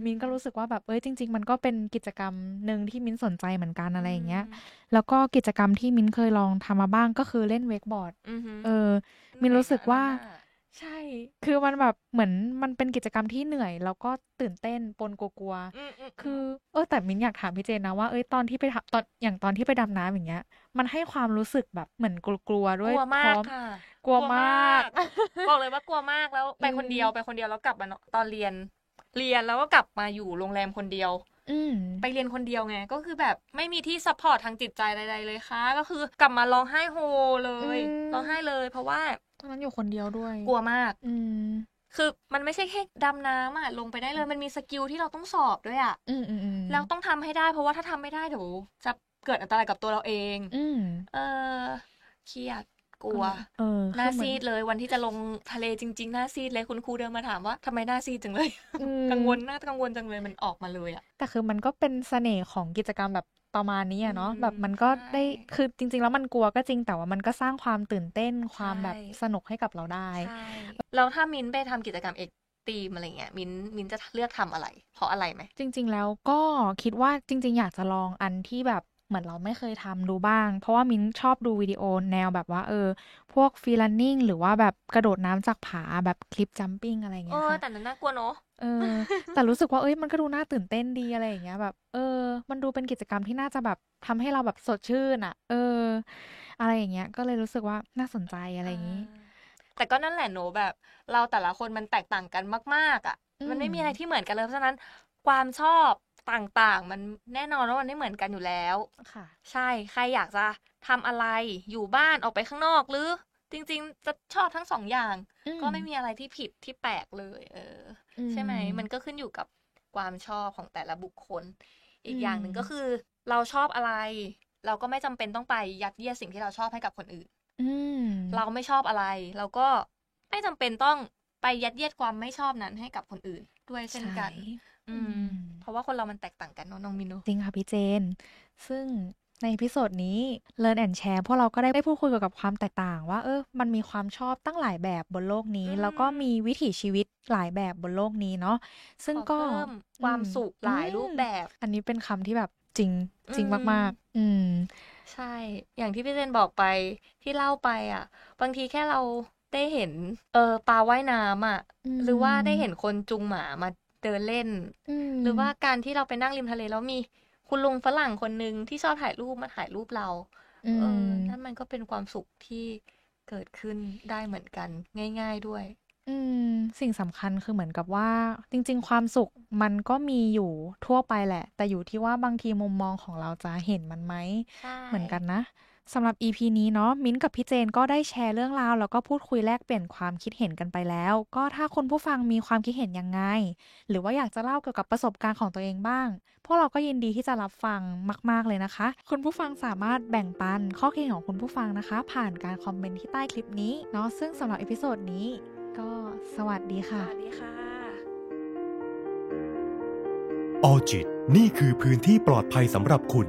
มินก็รู้สึกว่าแบบจริงๆมันก็เป็นกิจกรรมหนึ่งที่มินสนใจเหมือนกันอะไรอย่างเงี้ยแล้วก็กิจกรรมที่มินเคยลองทำมาบ้างก็คือเล่นเวกบอร์ดมินรู้สึกว่าใช่คือมันแบบเหมือนมันเป็นกิจกรรมที่เหนื่อยแล้วก็ตื่นเต้นปนกลัวๆคือแต่มินอยากถามพี่เจนนะว่าตอนที่ไปตอนที่ไปดำน้ำอย่างเงี้ยมันให้ความรู้สึกแบบเหมือนกลัวๆด้วยกลัวมากค่ะกลัวมากบอกเลยว่ากลัวมากแล้วไปคนเดียวแล้วกลับมาตอนเรียนแล้วก็กลับมาอยู่โรงแรมคนเดียวไปเรียนคนเดียวไงก็คือแบบไม่มีที่ซัพพอร์ตทางจิตใจใดๆเลยค่ะก็คือกลับมาร้องไห้โฮเลยร้องไห้เลยเพราะว่าตอนนั้นอยู่คนเดียวด้วยกลัวมากคือมันไม่ใช่แค่ดำน้ำอ่ะลงไปได้เลยมันมีสกิลที่เราต้องสอบด้วยอ่ะแล้วต้องทำให้ได้เพราะว่าถ้าทำไม่ได้เดี๋ยวจะเกิดอันตรายกับตัวเราเองเครียดกลัวหน้าซีดเลยวันที่จะลงทะเลจริงๆหน้าซีดเลยคุณครูเดินมาถามว่าทำไมหน้าซีดจังเลย กังวลจังเลยมันออกมาเลยอ่ะแต่คือมันก็เป็นเสน่ห์ของกิจกรรมแบบประมาณนี้เนาะแบบมันก็ได้คือจริงๆแล้วมันกลัวก็จริงแต่ว่ามันก็สร้างความตื่นเต้นความแบบสนุกให้กับเราได้แล้วถ้ามิ้นไปทำกิจกรรมเอกตีมอะไรเงี้ยมิ้นจะเลือกทำอะไรเพราะอะไรไหมจริงๆแล้วก็คิดว่าจริงๆอยากจะลองอันที่แบบเหมือนเราไม่เคยทำดูบ้างเพราะว่ามิ้นชอบดูวิดีโอแนวแบบว่าพวกฟรีลันนิ่งหรือว่าแบบกระโดดน้ำจากผาแบบคลิปจัมปิ้งอะไรเงี้ยค่ะแต่น่ากลัวเนาะแต่รู้สึกว่ามันก็ดูน่าตื่นเต้นดีอะไรอย่างเงี้ยแบบมันดูเป็นกิจกรรมที่น่าจะแบบทำให้เราแบบสดชื่นอ่ะอะไรอย่างเงี้ยก็เลยรู้สึกว่าน่าสนใจอะไรอย่างงี้แต่ก็นั่นแหละโนแบบเราแต่ละคนมันแตกต่างกันมากๆอ่ะมันไม่มีอะไรที่เหมือนกันเลยเพราะฉะนั้นความชอบต่างๆมันแน่นอนว่ามันไม่เหมือนกันอยู่แล้วค่ะใช่ใครอยากจะทำอะไรอยู่บ้านออกไปข้างนอกหรือจริงๆจะชอบทั้งสองอย่างก็ไม่มีอะไรที่ผิดที่แปลกเลยใช่ไหมมันก็ขึ้นอยู่กับความชอบของแต่ละบุคคลอีกอย่างหนึ่งก็คือเราชอบอะไรเราก็ไม่จำเป็นต้องไปยัดเยียดสิ่งที่เราชอบให้กับคนอื่นเราไม่ชอบอะไรเราก็ไม่จำเป็นต้องไปยัดเยียดความไม่ชอบนั้นให้กับคนอื่นด้วยเช่นกันเพราะว่าคนเรามันแตกต่างกันเนาะน้องมินจริงค่ะพี่เจนซึ่งในอีพิโซดนี้ Learn and Share พวกเราก็ได้พูดคุยเกี่ยวกับความแตกต่างว่ามันมีความชอบตั้งหลายแบบบนโลกนี้แล้วก็มีวิถีชีวิตหลายแบบบนโลกนี้เนาะซึ่งก็ความสุขหลายรูปแบบอันนี้เป็นคำที่แบบจริงจริงมากๆใช่อย่างที่พี่เจนบอกไปที่เล่าไปอ่ะบางทีแค่เราได้เห็นปลาว่ายน้ำอ่ะหรือว่าได้เห็นคนจุงหมามาเดินเล่นหรือว่าการที่เราไปนั่งริมทะเลแล้วมีคุณลุงฝรั่งคนนึงที่ชอบถ่ายรูปมาถ่ายรูปเรานั่นมันก็เป็นความสุขที่เกิดขึ้นได้เหมือนกันง่ายๆด้วยสิ่งสำคัญคือเหมือนกับว่าจริงๆความสุขมันก็มีอยู่ทั่วไปแหละแต่อยู่ที่ว่าบางทีมุมมองของเราจะเห็นมันไหมเหมือนกันนะ สำหรับ EP นี้เนาะมิ้นกับพี่เจนก็ได้แชร์เรื่องราวแล้วก็พูดคุยแลกเปลี่ยนความคิดเห็นกันไปแล้วก็ถ้าคุณผู้ฟังมีความคิดเห็นยังไงหรือว่าอยากจะเล่าเกี่ยวกับประสบการณ์ของตัวเองบ้างพวกเราก็ยินดีที่จะรับฟังมากๆเลยนะคะคุณผู้ฟังสามารถแบ่งปันข้อคิดของคุณผู้ฟังนะคะผ่านการคอมเมนต์ที่ใต้คลิปนี้เนาะซึ่งสำหรับเอพิโซดนี้ก็สวัสดีค่ะสวัสดีค่ะออจิตนี่คือพื้นที่ปลอดภัยสำหรับคุณ